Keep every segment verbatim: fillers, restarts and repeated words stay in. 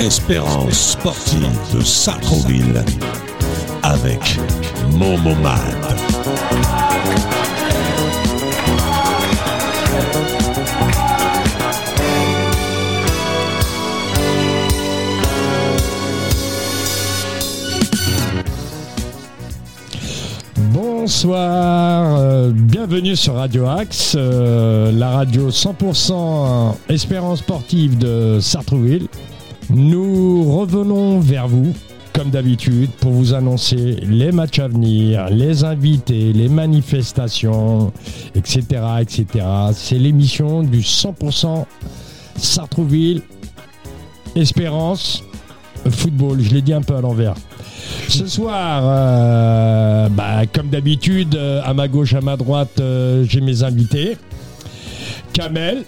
Espérance Sportive de Sartrouville avec Mohamed. Bonsoir, euh, bienvenue sur Radio Axe, euh, la radio cent pour cent Espérance Sportive de Sartrouville. Nous revenons vers vous, comme d'habitude, pour vous annoncer les matchs à venir, les invités, les manifestations, et cetera, et cetera. C'est l'émission du cent pour cent Sartrouville, Espérance, football. Je l'ai dit un peu à l'envers. Ce soir, euh, bah, comme d'habitude, à ma gauche, à ma droite, euh, j'ai mes invités. Kamel.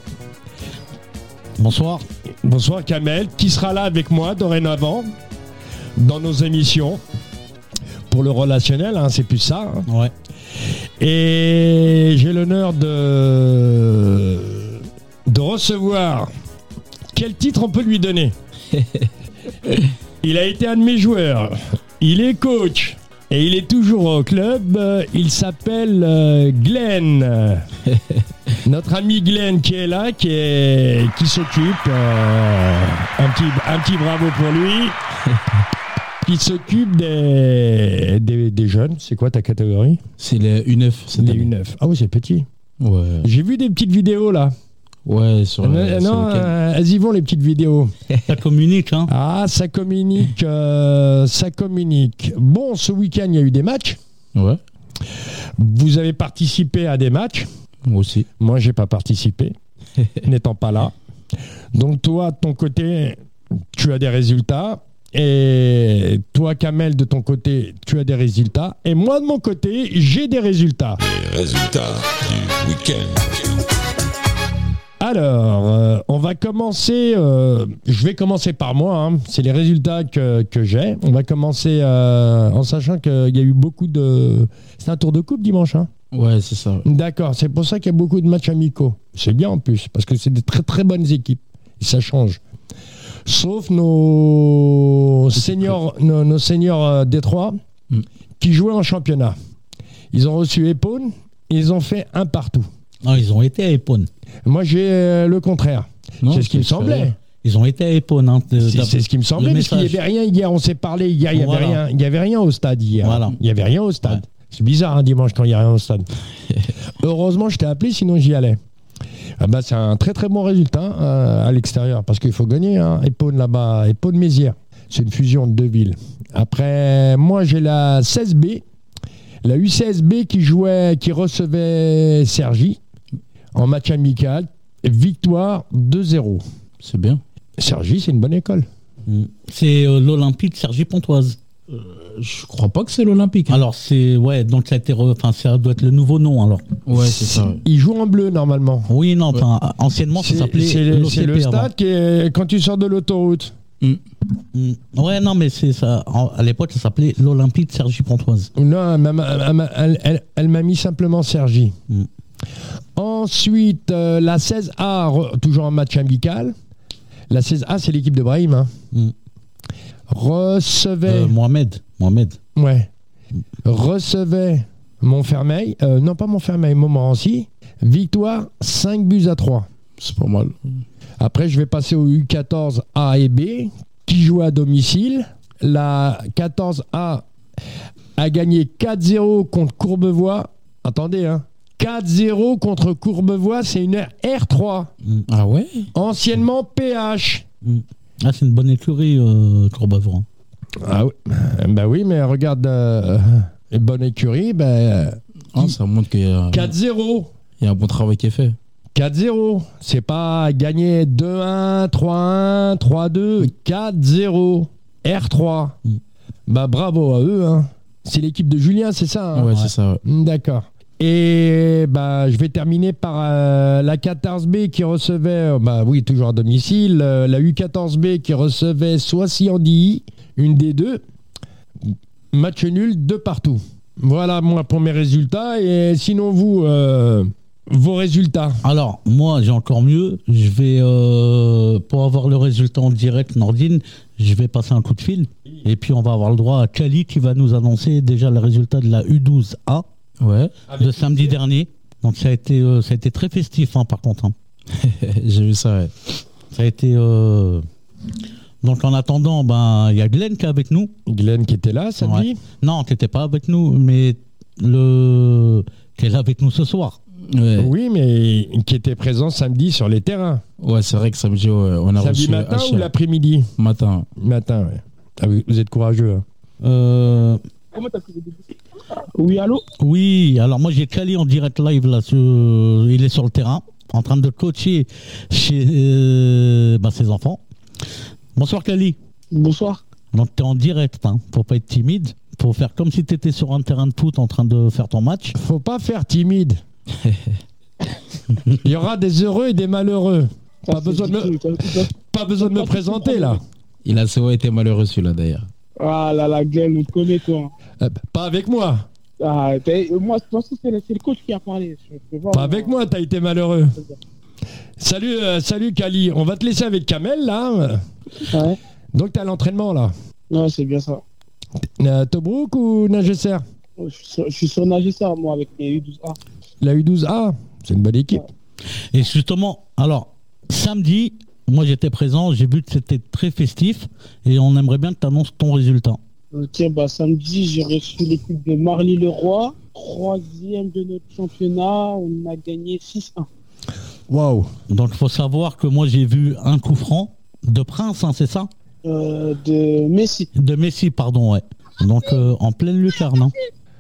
Bonsoir. Bonsoir Kamel, qui sera là avec moi dorénavant dans nos émissions pour le relationnel, hein, c'est plus ça. Hein. Ouais. Et j'ai l'honneur de de recevoir. Quel titre on peut lui donner ? Il a été un de mes joueurs. Il est coach. Et il est toujours au club, il s'appelle Glenn, notre ami Glenn qui est là, qui, est, qui s'occupe, euh, un, petit, un petit bravo pour lui, qui s'occupe des, des, des jeunes. C'est quoi ta catégorie ? C'est les U neuf. C'est les U neuf. Ah oui, c'est petit. Ouais. J'ai vu des petites vidéos là. Ouais, sur, euh, sur non, euh, elles y vont les petites vidéos. Ça communique, hein. Ah, ça communique, euh, ça communique. Bon, ce week-end, il y a eu des matchs. Ouais. Vous avez participé à des matchs. Moi aussi. Moi, j'ai pas participé, n'étant pas là. Donc toi, de ton côté, tu as des résultats. Et toi, Kamel, de ton côté, tu as des résultats. Et moi, de mon côté, j'ai des résultats. Les résultats du week-end. Alors, euh, on va commencer, euh, je vais commencer par moi, hein, c'est les résultats que, que j'ai. On va commencer euh, en sachant qu'il y a eu beaucoup de... C'est un tour de coupe dimanche, hein ? Ouais, c'est ça. D'accord, c'est pour ça qu'il y a beaucoup de matchs amicaux. C'est bien en plus, parce que c'est des très très bonnes équipes, et ça change. Sauf nos seniors, nos, nos seniors détroits mmh. qui jouaient en championnat. Ils ont reçu Épône, ils ont fait un partout. Non, ils ont été à Épône. Moi, j'ai le contraire. Non, c'est ce qui me semblait. Ils ont été à Épône. Hein, c'est, c'est ce qui me semblait, parce qu'il n'y avait rien hier. On s'est parlé hier, il n'y avait, voilà. avait rien au stade hier. Voilà. Il n'y avait rien au stade. Ouais. C'est bizarre, hein, dimanche, quand il n'y a rien au stade. Heureusement, je t'ai appelé, sinon j'y allais. Ah bah, c'est un très, très bon résultat euh, à l'extérieur, parce qu'il faut gagner. Hein. Épône, là-bas, Épône-Mézières. C'est une fusion de deux villes. Après, moi, j'ai la seize B. La U seize B qui jouait, qui recevait Cergy. En match amical, victoire deux zéro. C'est bien. Cergy, c'est une bonne école. C'est euh, l'Olympique Cergy Pontoise. Euh, je crois pas que c'est l'Olympique. Hein. Alors, c'est. Ouais, donc ça, re, ça doit être le nouveau nom alors. Ouais, c'est, c'est ça. Ils jouent en bleu normalement. Oui, non, ouais. Anciennement, ça c'est, s'appelait. C'est, le, c'est le stade qui est, quand tu sors de l'autoroute. Mmh. Mmh. Ouais, non, mais c'est ça. À l'époque, ça s'appelait l'Olympique Cergy Pontoise. Non, elle, elle, elle, elle m'a mis simplement Cergy. Mmh. Ensuite, euh, la seize A, re, toujours un match amical. La seize A, c'est l'équipe de Brahim. Hein. Mm. Recevait. Euh, Mohamed. Mohamed. Ouais. Mm. Recevait Montfermeil. Euh, non, pas Montfermeil, Montmorency. Victoire cinq buts à trois. C'est pas mal. Après, je vais passer au U quatorze A et B, qui jouent à domicile. La quatorze A a gagné quatre zéro contre Courbevoie. Attendez, hein. quatre zéro contre Courbevoie, c'est une R trois. Ah ouais ? Anciennement P H. Ah, c'est une bonne écurie, euh, Courbevoie. Ah oui. Bah oui, mais regarde, euh, une bonne écurie, bah, ah, ça montre qu'il y a quatre zéro. Il y a un bon travail qui est fait. quatre zéro. C'est pas gagner deux un, trois un, trois deux, quatre zéro. R trois. Mm. Bah bravo à eux. Hein. C'est l'équipe de Julien, c'est ça hein ? Ouais, ouais, c'est ça. Ouais. D'accord. Et bah, je vais terminer par euh, la quatorze B qui recevait, bah, oui, toujours à domicile, euh, la U quatorze B qui recevait Soissy-Andilly, une des deux. Match nul de partout. Voilà moi pour mes résultats. Et sinon vous, euh, vos résultats. Alors moi j'ai encore mieux. Je vais euh, pour avoir le résultat en direct, Nordine, je vais passer un coup de fil. Et puis on va avoir le droit à Kali qui va nous annoncer déjà le résultat de la U douze A. Ouais. Avec de samedi dernier. Donc ça a été, euh, ça a été très festif hein, par contre hein. J'ai vu ça ouais. Ça a été euh... Donc en attendant il ben, y a Glenn qui est avec nous. Glenn qui était là samedi ouais. Non, tu n'étais pas avec nous. Mais le... qui est là avec nous ce soir ouais. Oui mais qui était présent samedi sur les terrains. Ouais c'est vrai que samedi ouais, on a samedi reçu matin H... ou l'après-midi. Matin Matin ouais. Ah, vous êtes courageux hein. euh... Comment t'as pris les débuts? Oui, allô? Oui, alors moi j'ai Kali en direct live, là, sur... il est sur le terrain, en train de coacher chez euh, bah, ses enfants. Bonsoir Kali. Bonsoir. Donc t'es en direct, hein, faut pas être timide, faut faire comme si t'étais sur un terrain de foot en train de faire ton match. Faut pas faire timide. Il y aura des heureux et des malheureux. Pas besoin, de me... pas besoin de me présenter là. Il a souvent été malheureux celui-là d'ailleurs. Ah là là, Glenn, on te connaît toi. Euh, pas avec moi. Ah, moi, de toute façon, c'est le coach qui a parlé. Je voir, pas avec euh... moi, t'as été malheureux. Salut, euh, salut Kali. On va te laisser avec Kamel là. Ouais. Donc t'es à l'entraînement là. Ouais, c'est bien ça. Euh, Tobruk ou Nagesser? Je suis sur, je suis sur Nagesser moi avec les U douze A. La U douze A, c'est une bonne équipe. Ouais. Et justement, alors samedi. Moi j'étais présent, j'ai vu que c'était très festif et on aimerait bien que tu annonces ton résultat. Ok, bah samedi j'ai reçu l'équipe de Marly le Roi, troisième de notre championnat, on a gagné six un. Waouh. Donc il faut savoir que moi j'ai vu un coup franc de Prince, hein, c'est ça euh, De Messi. De Messi, pardon, ouais. Donc euh, en pleine lucarne. Hein.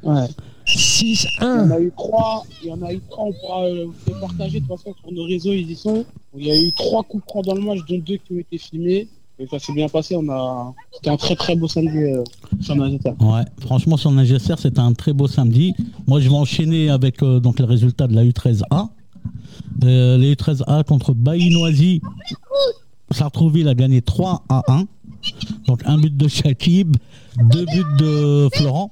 Ouais. six un. Il y en a eu trois, il y en a eu trois, on pourra euh, les partager de toute façon sur nos réseaux, ils y sont. Il y a eu trois coups francs dans le match, dont deux qui ont été filmés. Et ça s'est bien passé, on a... c'était un très très beau samedi euh, sur Nagesser. Ouais, franchement sur Nagesser, c'était un très beau samedi. Moi je vais enchaîner avec euh, donc, les résultats de la U treize A. Euh, les U treize A contre Bayeunoise, Sartrouville a gagné trois à un. Donc un but de Chakib, deux buts de Florent.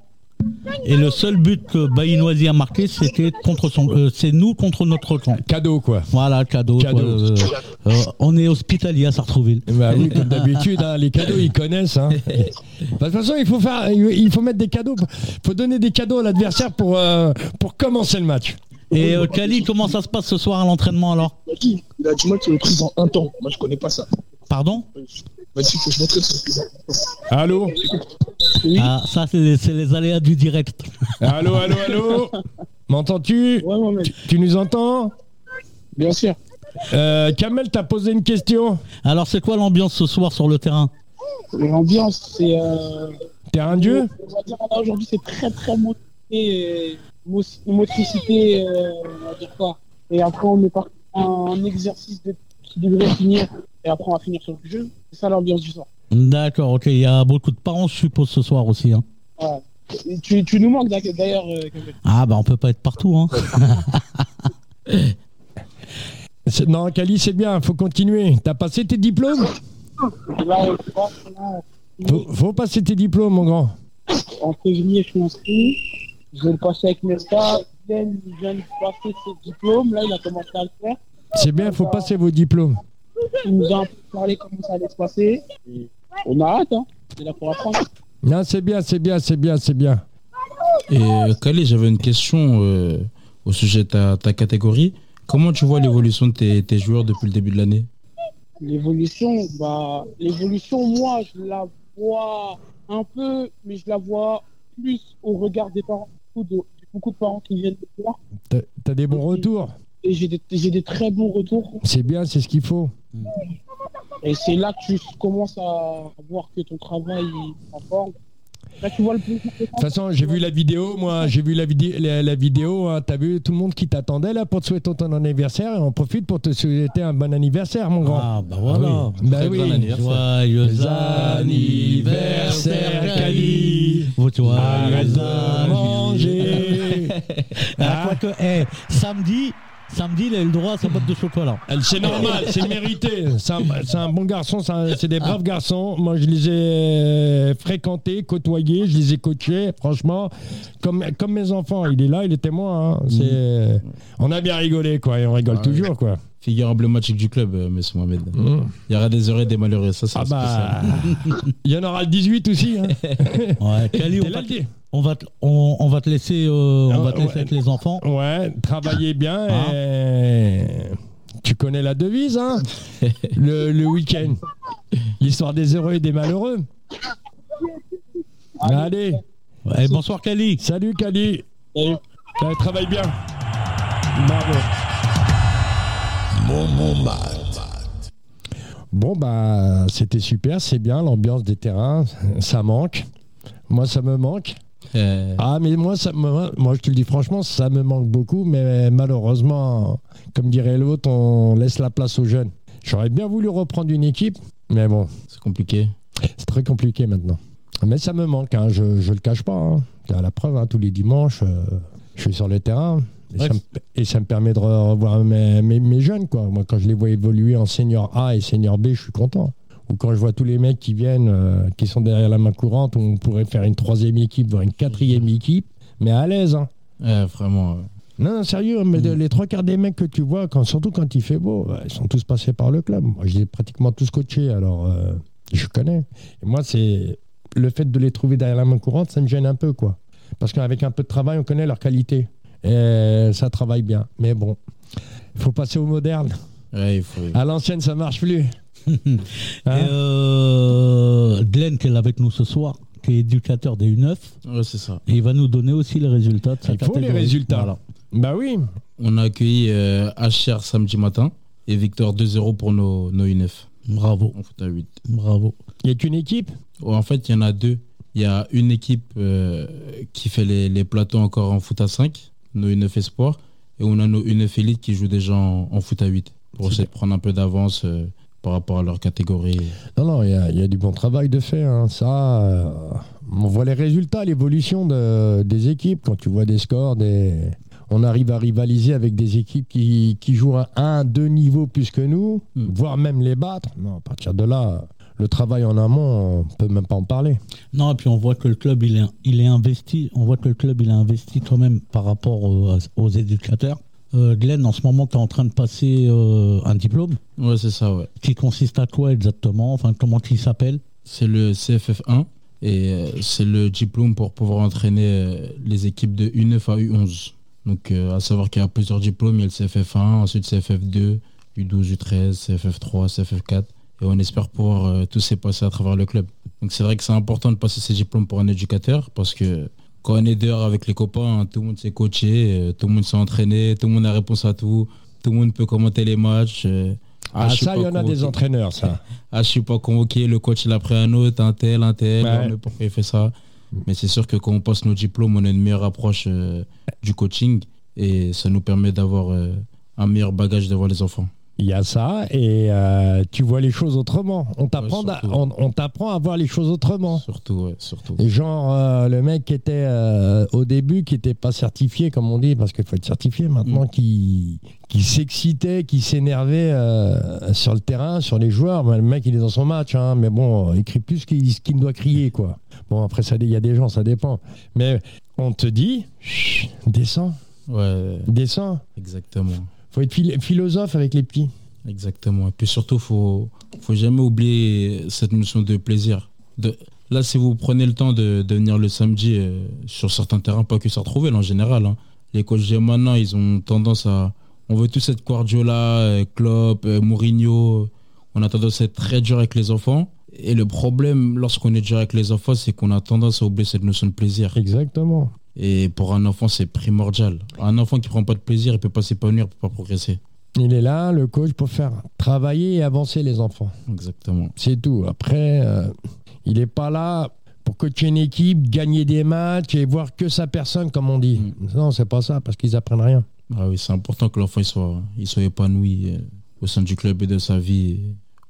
Et le seul but que Bayeunoise a marqué, c'était contre son, euh, c'est nous contre notre camp. Cadeau quoi. Voilà, cadeau. cadeau. Quoi, euh, euh, on est hospitalier à Sartrouville. Bah oui, comme d'habitude, hein, les cadeaux ils connaissent. Hein. Bah, de toute façon, il faut faire, il faut mettre des cadeaux, il faut donner des cadeaux à l'adversaire pour euh, pour commencer le match. Et euh, Kali, comment ça se passe ce soir à l'entraînement alors? Il a du mal sur le prise en un temps. Moi, je connais pas ça. Pardon? Vas-y, faut que je m'entraîne sur le prise. Allô? Oui. Ah, ça, c'est les, c'est les aléas du direct. Allô, allô, allô. M'entends-tu? Ouais, ouais, mais... tu, tu nous entends? Bien sûr. Euh, Kamel, t'as posé une question. Alors, c'est quoi l'ambiance ce soir sur le terrain? L'ambiance, c'est... Euh... Terrain Dieu. On va dire, aujourd'hui, c'est très, très motricité. Mo- motricité, euh, on va dire quoi. Et après, on est parti en exercice de... qui devrait finir. Et après, on va finir sur le jeu. C'est ça l'ambiance du soir. D'accord, ok. Il y a beaucoup de parents, je suppose, ce soir aussi. Hein. Ouais. Tu, tu nous manques d'ailleurs. Euh, ah, bah on peut pas être partout. Hein. c'est, non, Kali, c'est bien, faut continuer. T'as passé tes diplômes? faut, faut passer tes diplômes, mon grand. En février, je suis inscrit. Je vais le passer avec mes stars. Ben, il vient de passer ses diplômes. Là, il a commencé à le faire. C'est bien, faut passer vos diplômes. Il nous a parlé comment ça allait se passer. Et... on a hâte, hein. C'est là pour apprendre. Non, c'est bien, c'est bien, c'est bien, c'est bien. Et euh, Kali, j'avais une question euh, au sujet de ta, ta catégorie. Comment tu vois l'évolution de tes, tes joueurs depuis le début de l'année? L'évolution, bah, l'évolution, moi, je la vois un peu, mais je la vois plus au regard des parents, de, beaucoup de parents qui viennent de voir. T'as, t'as des bons et retours. Et j'ai des, j'ai des très bons retours. C'est bien, c'est ce qu'il faut. Et c'est là que tu commences à voir que ton travail est en forme. Là, tu vois le plus. De toute façon, j'ai vu la vidéo, moi, j'ai vu la, vid- la, la vidéo. Hein, t'as vu tout le monde qui t'attendait là pour te souhaiter ton anniversaire. Et on profite pour te souhaiter un bon anniversaire, mon grand. Ah, bah voilà. Bah oui. Bah, oui. Bon joyeux anniversaire, Kali. Joyeux anniversaire. Manger. ah, quoi que, hey, samedi, samedi, il a eu le droit à sa boîte de chocolat. C'est normal, c'est mérité. C'est un, c'est un bon garçon, c'est, un, c'est des braves ah. garçons. Moi, je les ai fréquentés, côtoyés, je les ai coachés, franchement, comme, comme mes enfants. Il est là, il est témoin. Hein. C'est, on a bien rigolé, quoi, et on rigole ah, toujours, quoi. Figurable match du club, euh, monsieur Mohamed. Mmh. Il y aura des heureux et des malheureux, ça c'est ah bah... spécial. Il y en aura le dix-huit aussi. Hein. Ouais, Kali, on, va te, on, va te, on, on va te laisser, euh, ah, on va te laisser ouais, avec les enfants. Ouais, travaillez bien. Ah. Et... Tu connais la devise, hein. le, le week-end. L'histoire des heureux et des malheureux. Allez. Ouais, bonsoir Kali. Salut Kali. Salut. Ouais, travaille bien. Bravo. Bon, bon, bah. bon bah c'était super, c'est bien l'ambiance des terrains, ça manque. Moi ça me manque. Euh... Ah mais moi ça me, moi je te le dis franchement, ça me manque beaucoup, mais malheureusement, comme dirait l'autre, on laisse la place aux jeunes. J'aurais bien voulu reprendre une équipe, mais bon. C'est compliqué. C'est très compliqué maintenant. Mais ça me manque, hein, je, je le cache pas. Hein. T'as la preuve, hein, tous les dimanches, euh, je suis sur le terrain. Et ça, me, et ça me permet de revoir mes, mes, mes jeunes, quoi. Moi, quand je les vois évoluer en senior A et senior B, je suis content. Ou quand je vois tous les mecs qui viennent, euh, qui sont derrière la main courante, on pourrait faire une troisième équipe, voire une quatrième équipe, mais à l'aise. Hein. Ouais, vraiment. Non, non, sérieux, mais mmh. les trois quarts des mecs que tu vois, quand, surtout quand il fait beau, bah, ils sont tous passés par le club. Moi, je les ai pratiquement tous coachés, alors euh, je connais. Et moi, c'est le fait de les trouver derrière la main courante, ça me gêne un peu, quoi. Parce qu'avec un peu de travail, on connaît leur qualité. Et ça travaille bien, mais bon, il faut passer au moderne. Ouais, il faut... À l'ancienne, ça marche plus. Hein? euh, Glenn, qui est avec nous ce soir, qui est éducateur des U neuf, ouais, c'est ça. Et il va nous donner aussi les résultats. De sa il faut catégorie. Les résultats. Voilà. Bah oui. On a accueilli euh, H R samedi matin et victoire deux zéro pour nos, nos U neuf. Bravo. On fout à huit. Bravo. Il y a qu'une équipe? Oh, en fait, il y en a deux. Il y a une équipe euh, qui fait les, les plateaux encore en foot à cinq. Nos U neuf espoirs et on a nos U neuf élites qui jouent déjà en, en foot à huit pour essayer de prendre un peu d'avance euh, par rapport à leur catégorie. Non, non, il y, y a du bon travail de fait. Hein. Ça, euh, on voit les résultats, l'évolution de, des équipes. Quand tu vois des scores, des... on arrive à rivaliser avec des équipes qui, qui jouent à un, deux niveaux plus que nous, mmh. voire même les battre. Non, à partir de là, le travail en amont, on peut même pas en parler. Non, et puis on voit que le club il est, il est investi. On voit que le club il est investi quand même par rapport aux, aux éducateurs. Euh, Glenn, en ce moment, tu es en train de passer euh, un diplôme. Ouais, c'est ça, ouais. Qui consiste à quoi exactement? Enfin, comment il s'appelle? C'est le C F F un et euh, c'est le diplôme pour pouvoir entraîner euh, les équipes de U neuf à U onze. Donc, euh, à savoir qu'il y a plusieurs diplômes. Il y a le C F F un, ensuite C F F deux, U douze, U treize, C F F trois, C F F quatre. Et on espère pouvoir euh, tout s'est passé à travers le club. Donc c'est vrai que c'est important de passer ses diplômes pour un éducateur parce que quand on est dehors avec les copains, hein, tout le monde s'est coaché, euh, tout le monde s'est entraîné, tout le monde a réponse à tout, tout le monde peut commenter les matchs. Euh, ah, ah ça, il y en a des entraîneurs, ça. Ah, je suis pas convoqué, le coach il a pris un autre, un tel, un tel, ouais. Pourquoi il fait ça. Mais c'est sûr que quand on passe nos diplômes, on a une meilleure approche euh, du coaching et ça nous permet d'avoir euh, un meilleur bagage devant les enfants. Il y a ça et euh, tu vois les choses autrement. On t'apprend, ouais, surtout, à, on, on t'apprend à voir les choses autrement. Surtout, ouais, surtout. Et genre euh, le mec qui était euh, au début, qui n'était pas certifié, comme on dit, parce qu'il faut être certifié maintenant, mmh. qui, qui s'excitait, qui s'énervait euh, sur le terrain, sur les joueurs. Ben, le mec, il est dans son match, hein, mais bon, il crie plus qu'il, qu'il ne doit crier, quoi. Bon, après, il y a des gens, ça dépend. Mais on te dit, chut, descends. Ouais. Descends. Exactement. Faut être phil- philosophe avec les petits. Exactement. Et puis surtout, faut faut jamais oublier cette notion de plaisir. De, là, si vous prenez le temps de, de venir le samedi euh, sur certains terrains, pas que Sartrouville en général. Hein, les coachs de maintenant, ils ont tendance à... On veut tous être Guardiola, Klopp, Mourinho. On a tendance à être très dur avec les enfants. Et le problème, lorsqu'on est dur avec les enfants, c'est qu'on a tendance à oublier cette notion de plaisir. Exactement. Et pour un enfant, c'est primordial. Un enfant qui ne prend pas de plaisir, il ne peut pas s'épanouir, il ne peut pas progresser. Il est là, le coach, pour faire travailler et avancer les enfants. Exactement. C'est tout. Après, euh, il n'est pas là pour coacher une équipe, gagner des matchs et voir que sa personne, comme on dit. Mmh. Non, c'est pas ça, parce qu'ils n'apprennent rien. Ah oui, c'est important que l'enfant il soit, il soit épanoui euh, au sein du club et de sa vie,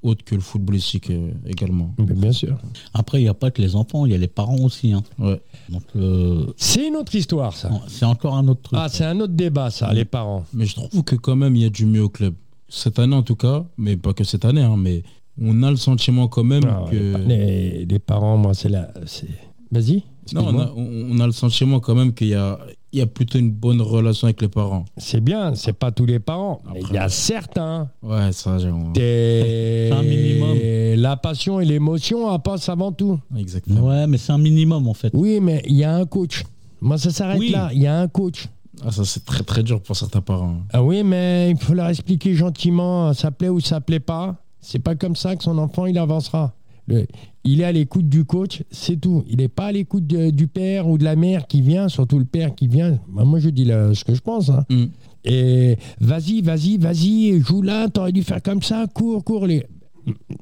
autre que le footballistique euh, également. Mais bien sûr. Après, il n'y a pas que les enfants, il y a les parents aussi. Hein. Ouais. Donc, euh... c'est une autre histoire, ça. C'est encore un autre truc. Ah, c'est un autre débat, ça, ouais. Les parents. Mais je trouve que quand même, il y a du mieux au club. Cette année, en tout cas, mais pas que cette année, hein, mais on a le sentiment quand même ah, que... Les, pa- les, les parents, moi, c'est la... C'est... Vas-y. Non, on a, on a le sentiment quand même qu'il y a, il y a plutôt une bonne relation avec les parents. C'est bien, c'est pas tous les parents. Après, il y a certains. Ouais, ça, j'ai... Des... C'est un minimum. La passion et l'émotion, elles passent avant tout. Exactement. Ouais, mais c'est un minimum, en fait. Oui, mais il y a un coach. Moi, ça s'arrête oui. là. Il y a un coach. Ah, ça, c'est très, très dur pour certains parents. Ah oui, mais il faut leur expliquer gentiment, ça plaît ou ça plaît pas. C'est pas comme ça que son enfant, il avancera. Le, il est à l'écoute du coach, c'est tout. Il n'est pas à l'écoute de, du père ou de la mère qui vient, surtout le père qui vient. Bah, moi, je dis là, ce que je pense. Hein. Mm. Et vas-y, vas-y, vas-y, joue là, t'aurais dû faire comme ça, cours, cours. Les...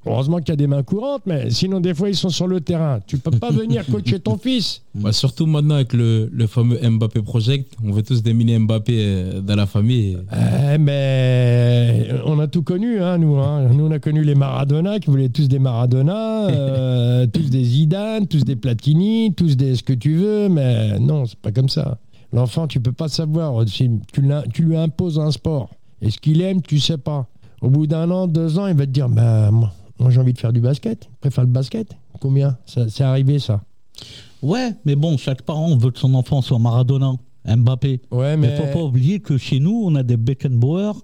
Heureusement qu'il y a des mains courantes, mais sinon, des fois, ils sont sur le terrain. Tu ne peux pas venir coacher ton fils. Bah, surtout maintenant, avec le, le fameux Mbappé Project, on veut tous des mini Mbappé dans la famille. Euh, mais on a tout connu, hein, nous. Hein. Nous, on a connu les Maradona, qui voulaient tous des Maradona, euh, tous des Zidane, tous des Platini, tous des ce que tu veux, mais non, c'est pas comme ça. L'enfant, tu ne peux pas savoir. Tu, tu lui imposes un sport. Et ce qu'il aime, tu ne sais pas. Au bout d'un an, deux ans, il va te dire bah, « moi, moi, j'ai envie de faire du basket. Je préfère le basket. Combien ?» ça, c'est arrivé, ça. Ouais, mais bon, chaque parent veut que son enfant soit Maradona, Mbappé. Ouais, mais il ne faut pas oublier que chez nous, on a des Beckenbauer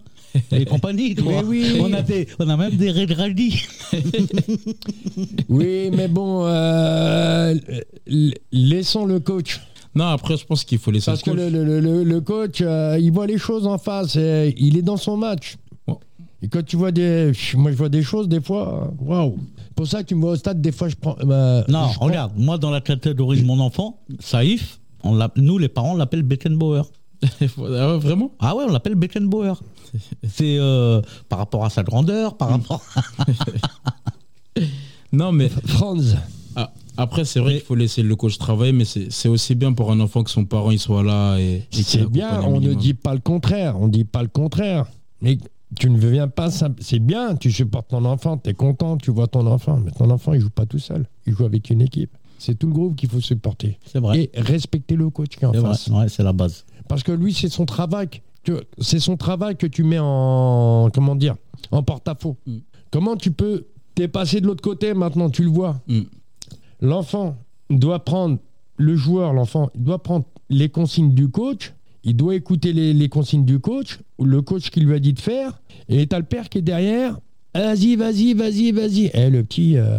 et compagnie. Mais oui. on, a des, on a même des Redraldi. Oui, mais bon, euh, laissons le coach. Non, après, je pense qu'il faut laisser le coach. Parce que le, le, le, le coach, euh, il voit les choses en face. Et il est dans son match. Et quand tu vois des... Moi, je vois des choses, des fois... Waouh. Pour ça que tu me vois au stade, des fois, je prends... Euh, non, je regarde. Prends... Moi, dans la catégorie de mon enfant, Saïf, on l'a... nous, les parents, on l'appelle Beckenbauer. Ah, vraiment ? Ah ouais, on l'appelle Beckenbauer. C'est euh, par rapport à sa grandeur, par rapport... Non, mais... Franz. Ah, après, c'est vrai mais... qu'il faut laisser le coach travailler, mais c'est, c'est aussi bien pour un enfant que son parent, il soit là et... et c'est bien, on ne dit pas le contraire. On ne dit pas le contraire. Mais... Tu ne viens pas, c'est bien, tu supportes ton enfant, tu es content, tu vois ton enfant. Mais ton enfant, il ne joue pas tout seul, il joue avec une équipe. C'est tout le groupe qu'il faut supporter. C'est vrai. Et respecter le coach qui est en face. Ouais, c'est la base. Parce que lui, c'est son travail. C'est son travail que tu mets en, comment dire, en porte-à-faux. Mm. Comment tu peux dépasser de l'autre côté maintenant, tu le vois. Mm. L'enfant doit prendre, le joueur, l'enfant, il doit prendre les consignes du coach. Il doit écouter les, les consignes du coach, le coach qui lui a dit de faire. Et t'as le père qui est derrière. Vas-y, vas-y, vas-y, vas-y. Et le petit, euh,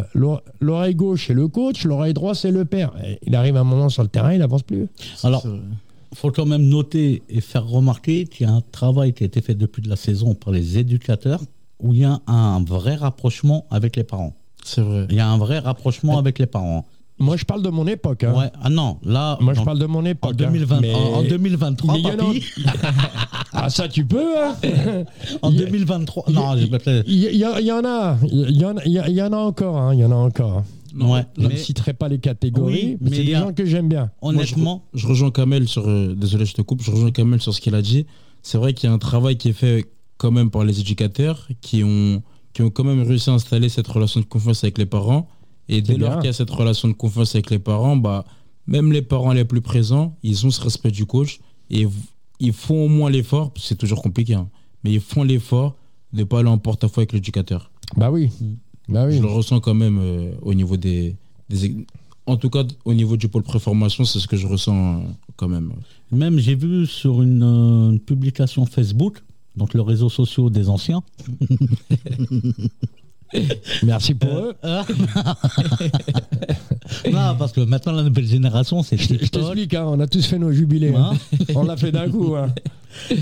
l'oreille gauche, c'est le coach, l'oreille droite, c'est le père. Et il arrive un moment sur le terrain, il n'avance plus. Alors, il faut quand même noter et faire remarquer qu'il y a un travail qui a été fait depuis de la saison par les éducateurs où il y a un vrai rapprochement avec les parents. C'est vrai. Il y a un vrai rapprochement euh... avec les parents. Moi, je parle de mon époque. Hein. Ouais. Ah non, là... Moi, donc, je parle de mon époque. En, deux mille vingt, mais... en deux mille vingt-trois, mais papy... Ah, ça, tu peux, hein. En deux mille vingt-trois... Il... Non, je me plais. Il y, y, y en a. Il y, y, y en a encore. Il hein. y en a encore. Ouais, je mais... ne citerai pas les catégories, oui, mais c'est des a... gens que j'aime bien. Honnêtement... Moi, je, je rejoins Kamel sur... Euh, désolé, je te coupe. Je rejoins Kamel sur ce qu'il a dit. C'est vrai qu'il y a un travail qui est fait quand même par les éducateurs qui ont, qui ont quand même réussi à installer cette relation de confiance avec les parents. Et dès lors qu'il y a cette relation de confiance avec les parents, bah, même les parents les plus présents, ils ont ce respect du coach et ils font au moins l'effort, c'est toujours compliqué, hein, mais ils font l'effort de ne pas aller en porte-à-faux avec l'éducateur. Bah oui. Bah oui. Je le ressens quand même euh, au niveau des, des... En tout cas, au niveau du pôle préformation, c'est ce que je ressens euh, quand même. Même j'ai vu sur une, euh, une publication Facebook, donc le réseau social des anciens, merci pour euh, eux. Euh, non, parce que maintenant, la nouvelle génération, c'est... Je t'explique, hein, on a tous fait nos jubilés. Hein. On l'a fait d'un coup. Hein.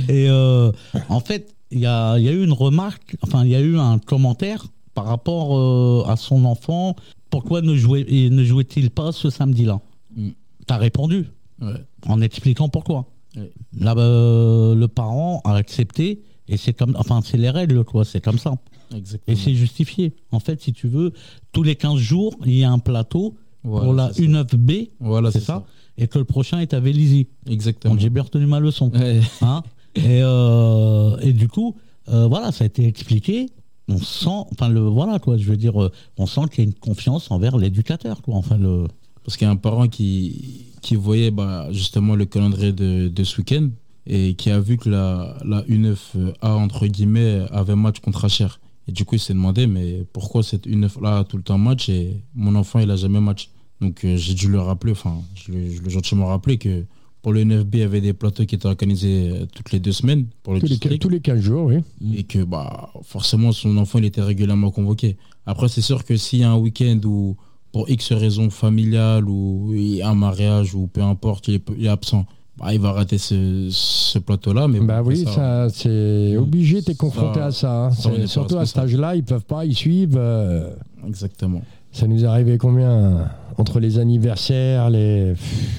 Et euh, en fait, il y, y a eu une remarque, enfin, il y a eu un commentaire par rapport euh, à son enfant. Pourquoi ne, jouait, ne jouait-il pas ce samedi-là ? Mm. T'as répondu, ouais. En expliquant pourquoi. Ouais. Là, euh, le parent a accepté. Et c'est comme, enfin, c'est les règles, quoi, c'est comme ça. Exactement. Et c'est justifié. En fait, si tu veux, tous les quinze jours, il y a un plateau, voilà, pour la U neuf B, voilà, c'est, c'est ça. ça, et que le prochain est à Vélizy. Exactement. Donc j'ai bien retenu ma leçon. Ouais. Hein, et, euh, et du coup, euh, voilà, ça a été expliqué. on sent, enfin le voilà quoi, je veux dire, on sent qu'il y a une confiance envers l'éducateur quoi, enfin le. Parce qu'il y a un parent qui qui voyait bah, justement le calendrier de, de ce week-end et qui a vu que la la U neuf A entre guillemets avait match contre Achères. Et du coup, il s'est demandé, mais pourquoi cette U neuf-là a tout le temps match et mon enfant, il n'a jamais match. Donc, euh, j'ai dû le rappeler, enfin, je l'ai gentiment rappelé que pour le U neuf B, il y avait des plateaux qui étaient organisés toutes les deux semaines. Pour le tous, les, tous les quinze jours, oui. Et que bah, forcément, son enfant, il était régulièrement convoqué. Après, c'est sûr que s'il y a un week-end où, pour X raisons familiales, ou un mariage, ou peu importe, il est, il est absent. Bah, il va rater ce, ce plateau-là. Mais bah bon, oui, ça, ça, c'est obligé, tu es confronté ça, à ça. Hein. ça c'est, surtout à cet âge-là, ils ne peuvent pas, ils suivent. Euh... Exactement. Ça nous est arrivé combien ? Entre les anniversaires, les...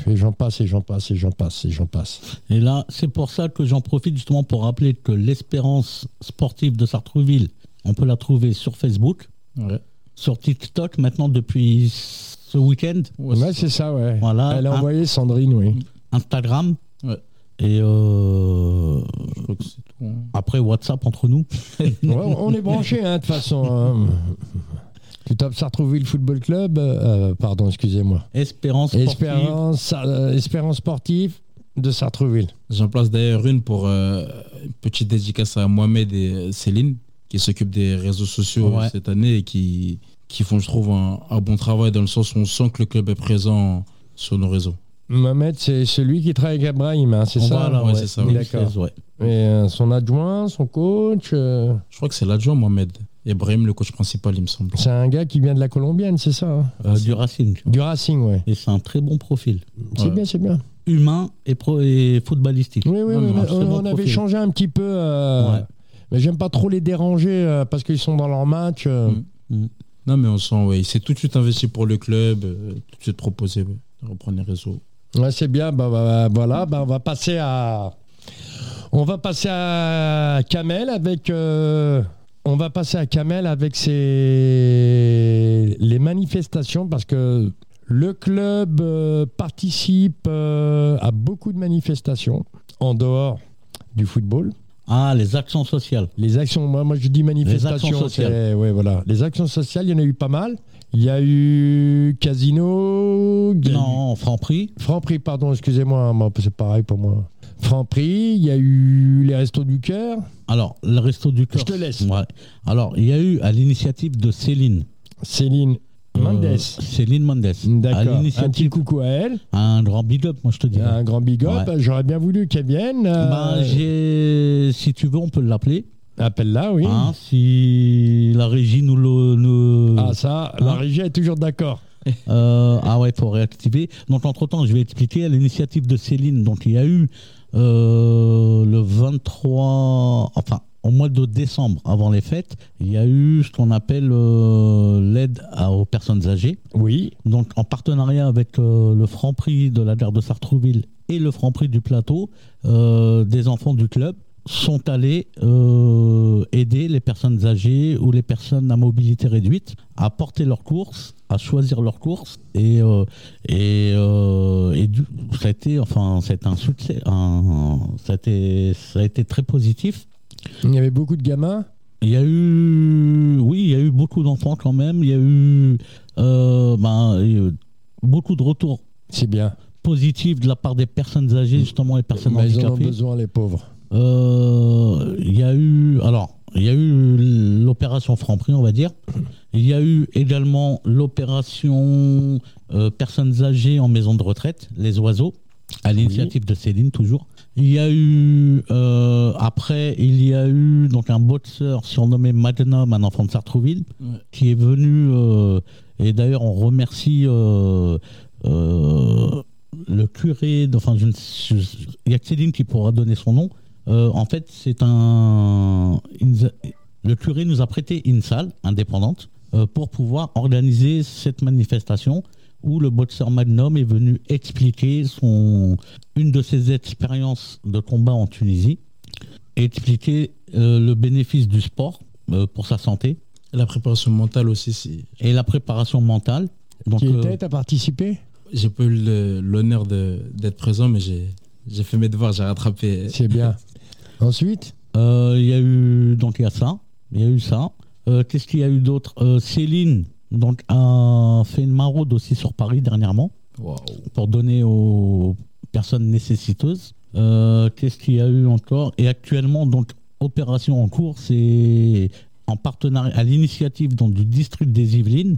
et j'en passe, et j'en passe, et j'en passe, et j'en passe. Et là, c'est pour ça que j'en profite justement pour rappeler que l'Espérance Sportive de Sartrouville, on peut la trouver sur Facebook, ouais. Sur TikTok maintenant depuis ce week-end. Ouais, c'est, ouais, c'est ça, ouais. Voilà, elle a un... envoyé Sandrine, oui. Instagram, ouais. Et euh... je crois que c'est tout, hein. Après WhatsApp entre nous. Ouais, on est branchés de hein, toute façon. Hein. Tu tapes Sartrouville Football Club, euh, pardon, excusez-moi. Espérance sportive. Espérance, euh, Espérance sportive de Sartrouville. J'en place d'ailleurs une pour euh, une petite dédicace à Mohamed et Céline qui s'occupent des réseaux sociaux ouais. Cette année et qui, qui font, je trouve, un, un bon travail dans le sens où on sent que le club est présent sur nos réseaux. Mohamed, c'est celui qui travaille avec Brahim, hein, c'est, ça, là, ouais, ouais, c'est ça. Oui, d'accord. Sais, ouais. Et euh, son adjoint, son coach. Euh... Je crois que c'est l'adjoint Mohamed. Et Brahim, le coach principal, il me semble. C'est un gars qui vient de la Colombienne, c'est ça hein euh, Du Racing. Du Racing, ouais. Et c'est un très bon profil. C'est ouais. bien, c'est bien. Humain et, pro- et footballistique. Oui, oui, non, oui. On, on avait profil. Changé un petit peu. Euh... Ouais. Mais j'aime pas trop les déranger euh, parce qu'ils sont dans leur match. Euh... Mmh. Mmh. Non, mais on sent, oui. Il s'est tout de suite investi pour le club, euh, tout de suite proposé ouais, de reprendre les réseaux. Ouais, c'est bien, bah, bah, voilà, bah, on va passer à on va passer à Kamel avec euh... on va passer à Kamel avec ses... les manifestations parce que le club euh, participe euh, à beaucoup de manifestations en dehors du football. Ah, les actions sociales. Les actions, moi, moi je dis manifestations. Les actions sociales. Ouais, voilà. Les actions sociales, il y en a eu pas mal. Il y a eu Casino... Non, eu... Franprix. Franprix, pardon, excusez-moi, c'est pareil pour moi. Franprix, il y a eu les Restos du Cœur. Alors, les Restos du Cœur... Je te laisse. Ouais. Alors, il y a eu, à l'initiative de Céline... Céline euh, Mendes. Céline Mendes. D'accord, un petit coucou à elle. Un grand big up, moi je te dis. Un grand big up, ouais. J'aurais bien voulu qu'elle vienne. Euh... Bah, j'ai... Si tu veux, on peut l'appeler. Appelle-la, oui. Hein, si la régie nous le... Nous... Ah ça, hein la régie est toujours d'accord. Euh, ah ouais, il faut réactiver. Donc entre-temps, je vais expliquer à l'initiative de Céline. Donc il y a eu euh, le vingt-trois... Enfin, au mois de décembre, avant les fêtes, il y a eu ce qu'on appelle euh, l'aide à, aux personnes âgées. Oui. Donc en partenariat avec euh, le Franprix de la gare de Sartrouville et le Franprix du Plateau, euh, des enfants du club, sont allés euh, aider les personnes âgées ou les personnes à mobilité réduite à porter leurs courses, à choisir leurs courses et euh, et, euh, et du, ça a été enfin c'est un succès, un, ça a été ça a été très positif. Il y avait beaucoup de gamins. Il y a eu oui il y a eu beaucoup d'enfants quand même. Il y a eu euh, ben, beaucoup de retours. C'est bien. Positifs de la part des personnes âgées justement et personnes mais handicapées. Ils en ont besoin les pauvres. Il euh, y a eu alors il y a eu l'opération Franprix on va dire, il y a eu également l'opération euh, personnes âgées en maison de retraite les oiseaux à l'initiative oui. de Céline toujours. Il y a eu euh, après il y a eu donc un boxeur surnommé Magnum, un enfant de Sartrouville ouais. qui est venu euh, et d'ailleurs on remercie euh, euh, le curé enfin il y a Céline qui pourra donner son nom. Euh, en fait, c'est un. Le curé nous a prêté une salle indépendante euh, pour pouvoir organiser cette manifestation où le boxeur Magnum est venu expliquer son une de ses expériences de combat en Tunisie, expliquer euh, le bénéfice du sport euh, pour sa santé. Et la préparation mentale aussi. Si. Et la préparation mentale. Donc, qui était, euh, t'as participé ? J'ai pas eu le, l'honneur de, d'être présent, mais j'ai, j'ai fait mes devoirs, j'ai rattrapé. C'est bien. Ensuite, il euh, y a eu donc il y a ça, il y a eu ça. Euh, qu'est-ce qu'il y a eu d'autre? euh, Céline donc, a fait une maraude aussi sur Paris dernièrement. Wow. Pour donner aux personnes nécessiteuses. Euh, qu'est-ce qu'il y a eu encore? Et actuellement, donc, opération en cours, c'est en partenariat à l'initiative donc, du district des Yvelines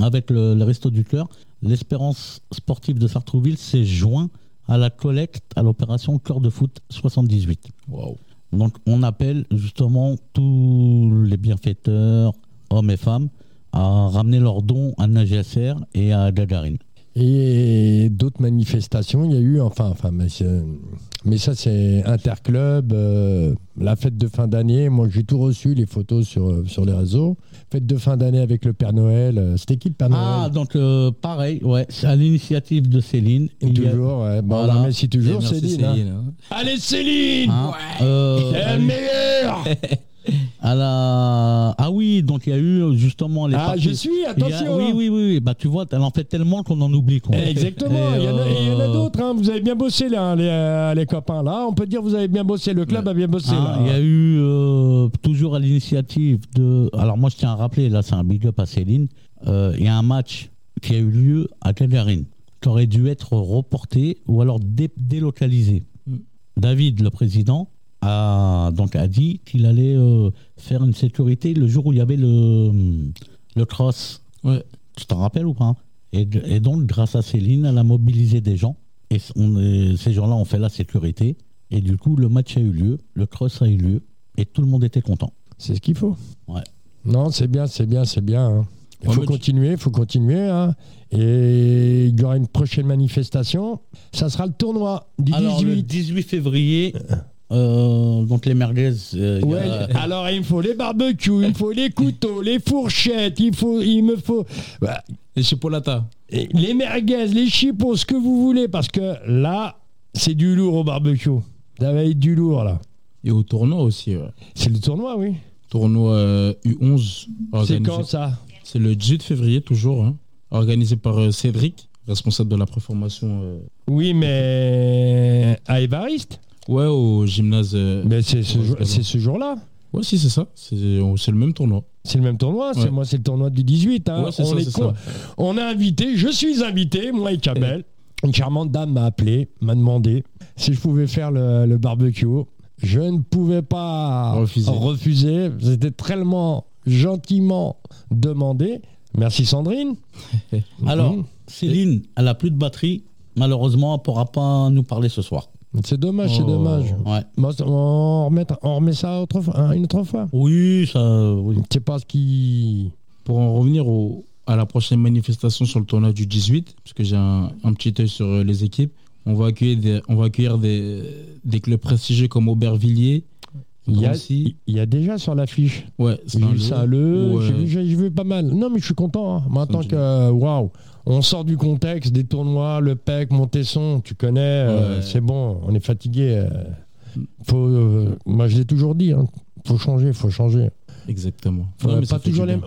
avec le, le Resto du Cœur. L'Espérance Sportive de Sartrouville s'est joint à la collecte à l'opération Cœur de Foot soixante-dix-huit. Wow. Donc on appelle justement tous les bienfaiteurs, hommes et femmes, à ramener leurs dons à Nagesser et à Gagarine. Et d'autres manifestations, il y a eu, enfin, enfin mais, mais ça c'est Interclub, euh, la fête de fin d'année, moi j'ai tout reçu, les photos sur, sur les réseaux, fête de fin d'année avec le Père Noël, c'était qui le Père Noël? Ah, donc euh, pareil, ouais, c'est à l'initiative de Céline. Et toujours, a... ouais, bon, voilà. Merci toujours Céline. Céline hein. Hein. Allez Céline hein, ouais euh, c'est la meilleure. À la... Ah oui, donc il y a eu justement les. Ah, parties. Je suis, attention. A... Oui, oui, oui, oui. Bah, tu vois, elle en fait tellement qu'on en oublie. Quoi. Exactement, il y, euh... y en a d'autres. Hein. Vous avez bien bossé, là, les, les copains. Là, on peut dire que vous avez bien bossé. Le club ouais. a bien bossé. Ah, il y a eu, euh, toujours à l'initiative de. Alors, moi, je tiens à rappeler, là, c'est un big up à Céline. Il euh, y a un match qui a eu lieu à Gagarine, qui aurait dû être reporté ou alors dé- délocalisé. Mm. David, le président, a, donc a dit qu'il allait euh, faire une sécurité le jour où il y avait le, le cross. Ouais. Tu t'en rappelles ou pas? et, et donc, grâce à Céline, elle a mobilisé des gens. Et, on, et ces gens-là ont fait la sécurité. Et du coup, le match a eu lieu, le cross a eu lieu, et tout le monde était content. C'est ce qu'il faut. Ouais. Non, c'est bien, c'est bien, c'est bien. Hein. Il faut continuer, il faut continuer. Hein. Et il y aura une prochaine manifestation. Ça sera le tournoi du Alors, dix-huit. Le dix-huit février... Euh, donc les merguez euh, ouais, y a... alors il me faut les barbecues, il me faut les couteaux, les fourchettes, il, faut, il me faut bah, les chipolatas, les merguez, les chipos, ce que vous voulez, parce que là c'est du lourd au barbecue, ça va être du lourd là. Et au tournoi aussi ouais. C'est le tournoi oui. Tournoi euh, U onze organisé. C'est quand ça? C'est le dix-huit février toujours hein, organisé par euh, Cédric, responsable de la préformation euh... Oui mais à Évariste. Ouais, au gymnase. Mais c'est ce, jour, c'est ce jour-là. Ouais, si, c'est ça. C'est, c'est le même tournoi. C'est le même tournoi. Ouais. C'est, moi, c'est le tournoi du dix-huit. Hein. Ouais, c'est on, ça, c'est ça. On a invité, je suis invité, moi et Kamel. Une charmante dame m'a appelé, m'a demandé si je pouvais faire le, le barbecue. Je ne pouvais pas refuser. refuser. C'était tellement gentiment demandé. Merci Sandrine. Alors, mmh. Céline, elle n'a plus de batterie. Malheureusement, elle ne pourra pas nous parler ce soir. C'est dommage, oh, c'est dommage. Ouais. On, remet, on remet ça autre fois, hein, une autre fois. Oui, ça. Oui. C'est pas ce qui. Pour en revenir au, à la prochaine manifestation sur le tournoi du dix-huit, parce que j'ai un, un petit œil sur les équipes, on va accueillir des, on va accueillir des, des clubs prestigieux comme Aubervilliers. Il y, a, il y a déjà sur l'affiche. Ouais, c'est j'ai vu ça, le. Ouais. J'ai, vu, j'ai vu pas mal. Non, mais je suis content. Hein. Maintenant que. Waouh! On sort du contexte des tournois, le P E C, Montesson, tu connais, ouais. euh, c'est bon, on est fatigué. Euh, faut, euh, moi, je l'ai toujours dit, hein, faut changer, faut changer. Exactement. Faut non, pas toujours les...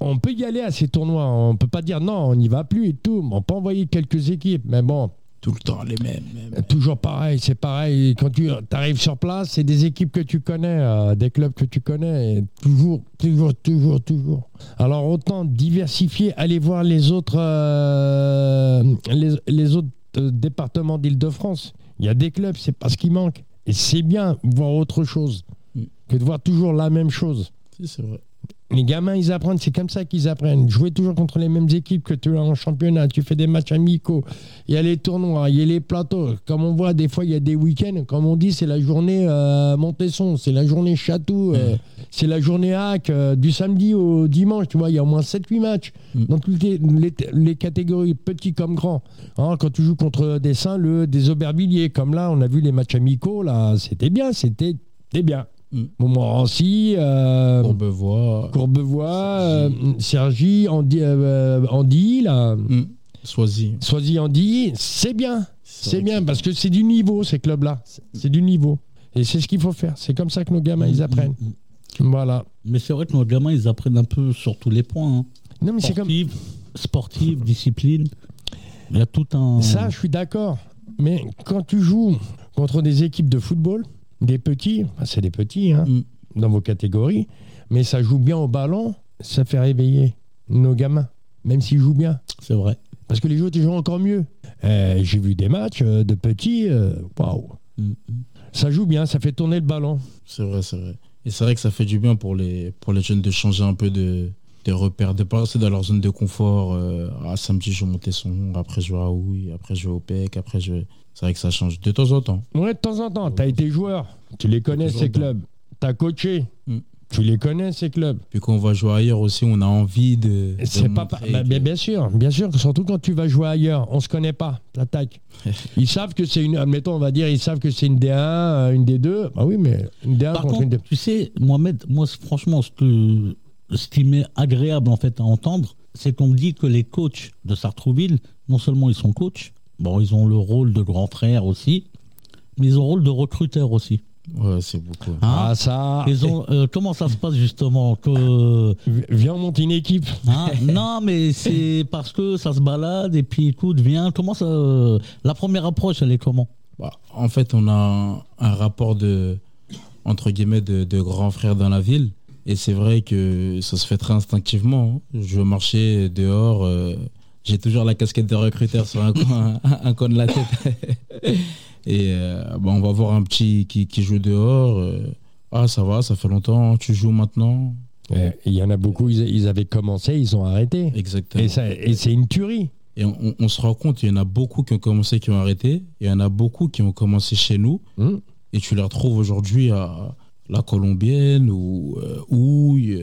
On peut y aller à ces tournois, on peut pas dire non, on n'y va plus et tout, on peut envoyer quelques équipes, mais bon. Tout le temps les mêmes. mêmes. Toujours pareil, c'est pareil. Quand tu arrives sur place, c'est des équipes que tu connais, euh, des clubs que tu connais. Et toujours, toujours, toujours, toujours. Alors autant diversifier, aller voir les autres, euh, les, les autres euh, départements d'Île-de-France. Il y a des clubs, c'est pas ce qui manque. Et c'est bien voir autre chose que de voir toujours la même chose. Si, c'est vrai. Les gamins, ils apprennent, c'est comme ça qu'ils apprennent. Jouer toujours contre les mêmes équipes que tu as en championnat. Tu fais des matchs amicaux. Il y a les tournois, il y a les plateaux. Comme on voit, des fois, il y a des week-ends. Comme on dit, c'est la journée euh, Montesson, c'est la journée Château, euh, mmh. c'est la journée Hack. Euh, du samedi au dimanche, tu vois, il y a au moins sept huit matchs mmh. dans toutes les, les, les catégories, petits comme grands. Hein, quand tu joues contre des Saint-Leu, des Aubervilliers, comme là, on a vu les matchs amicaux, là, c'était bien, c'était, c'était bien. Montmorency, euh, Courbevoie, Courbevoie, Cergy, euh, Andy, euh, Andy là, mm. Soisy, Soisy, Andy, c'est bien, c'est, c'est bien parce que c'est du niveau ces clubs-là, c'est, c'est du niveau et c'est ce qu'il faut faire. C'est comme ça que nos gamins mm. ils apprennent. Mm. Voilà. Mais c'est vrai que nos gamins ils apprennent un peu sur tous les points. Hein. Non mais sportive, c'est comme sportive, discipline. Il y a tout un. Ça, je suis d'accord. Mais quand tu joues contre des équipes de football. Des petits, c'est des petits, hein. mm. dans vos catégories, mais ça joue bien au ballon, ça fait réveiller nos gamins, même s'ils jouent bien. C'est vrai. Parce que les joueurs, ils jouent encore mieux. Euh, j'ai vu des matchs euh, de petits, waouh. Wow. Mm-hmm. Ça joue bien, ça fait tourner le ballon. C'est vrai, c'est vrai. Et c'est vrai que ça fait du bien pour les, pour les jeunes de changer un peu de... des repères, de passer dans leur zone de confort. Euh, ah, samedi, je vais monter son, après je vais à Ouïe, après je vais au P E C, après je vais... C'est vrai que ça change de temps en temps. Oui, de temps en temps. Tu as été joueur, tu les connais ces clubs. Tu as coaché, mm. tu les connais ces clubs. Puis quand on va jouer ailleurs aussi, on a envie de... C'est de pas pa- bah, que... Bien sûr, bien sûr. Surtout quand tu vas jouer ailleurs, on ne se connaît pas, l'attaque. Ils savent que c'est une... Admettons, on va dire, ils savent que c'est une D un, une D deux. Ah oui, mais une D un... Par contre, une D deux. Tu sais, Mohamed, moi, franchement, ce que... Ce qui m'est agréable en fait à entendre, c'est qu'on me dit que les coachs de Sartrouville, non seulement ils sont coachs, bon ils ont le rôle de grand frère aussi, mais ils ont le rôle de recruteur aussi. Ouais, c'est beaucoup. Hein, ah ça. Ils ont, euh, comment ça se passe justement que... Viens, on monte une équipe. Hein, non, mais c'est parce que ça se balade et puis écoute, viens. Comment ça euh, la première approche, elle est comment? Bah, en fait, on a un, un rapport de entre guillemets de, de grand frère dans la ville. Et c'est vrai que ça se fait très instinctivement. Je veux marcher dehors, euh, j'ai toujours la casquette de recruteur sur un coin, un coin de la tête. Et euh, bah, on va voir un petit qui, qui joue dehors. Euh, ah, ça va, ça fait longtemps, tu joues maintenant. Il ouais, y en a beaucoup, ils, ils avaient commencé, ils ont arrêté. Exactement. Et, ça, et c'est une tuerie. Et on, on, on se rend compte, il y en a beaucoup qui ont commencé, qui ont arrêté. Il y en a beaucoup qui ont commencé chez nous. Mmh. Et tu les retrouves aujourd'hui à... la Colombienne ou euh, Ouille,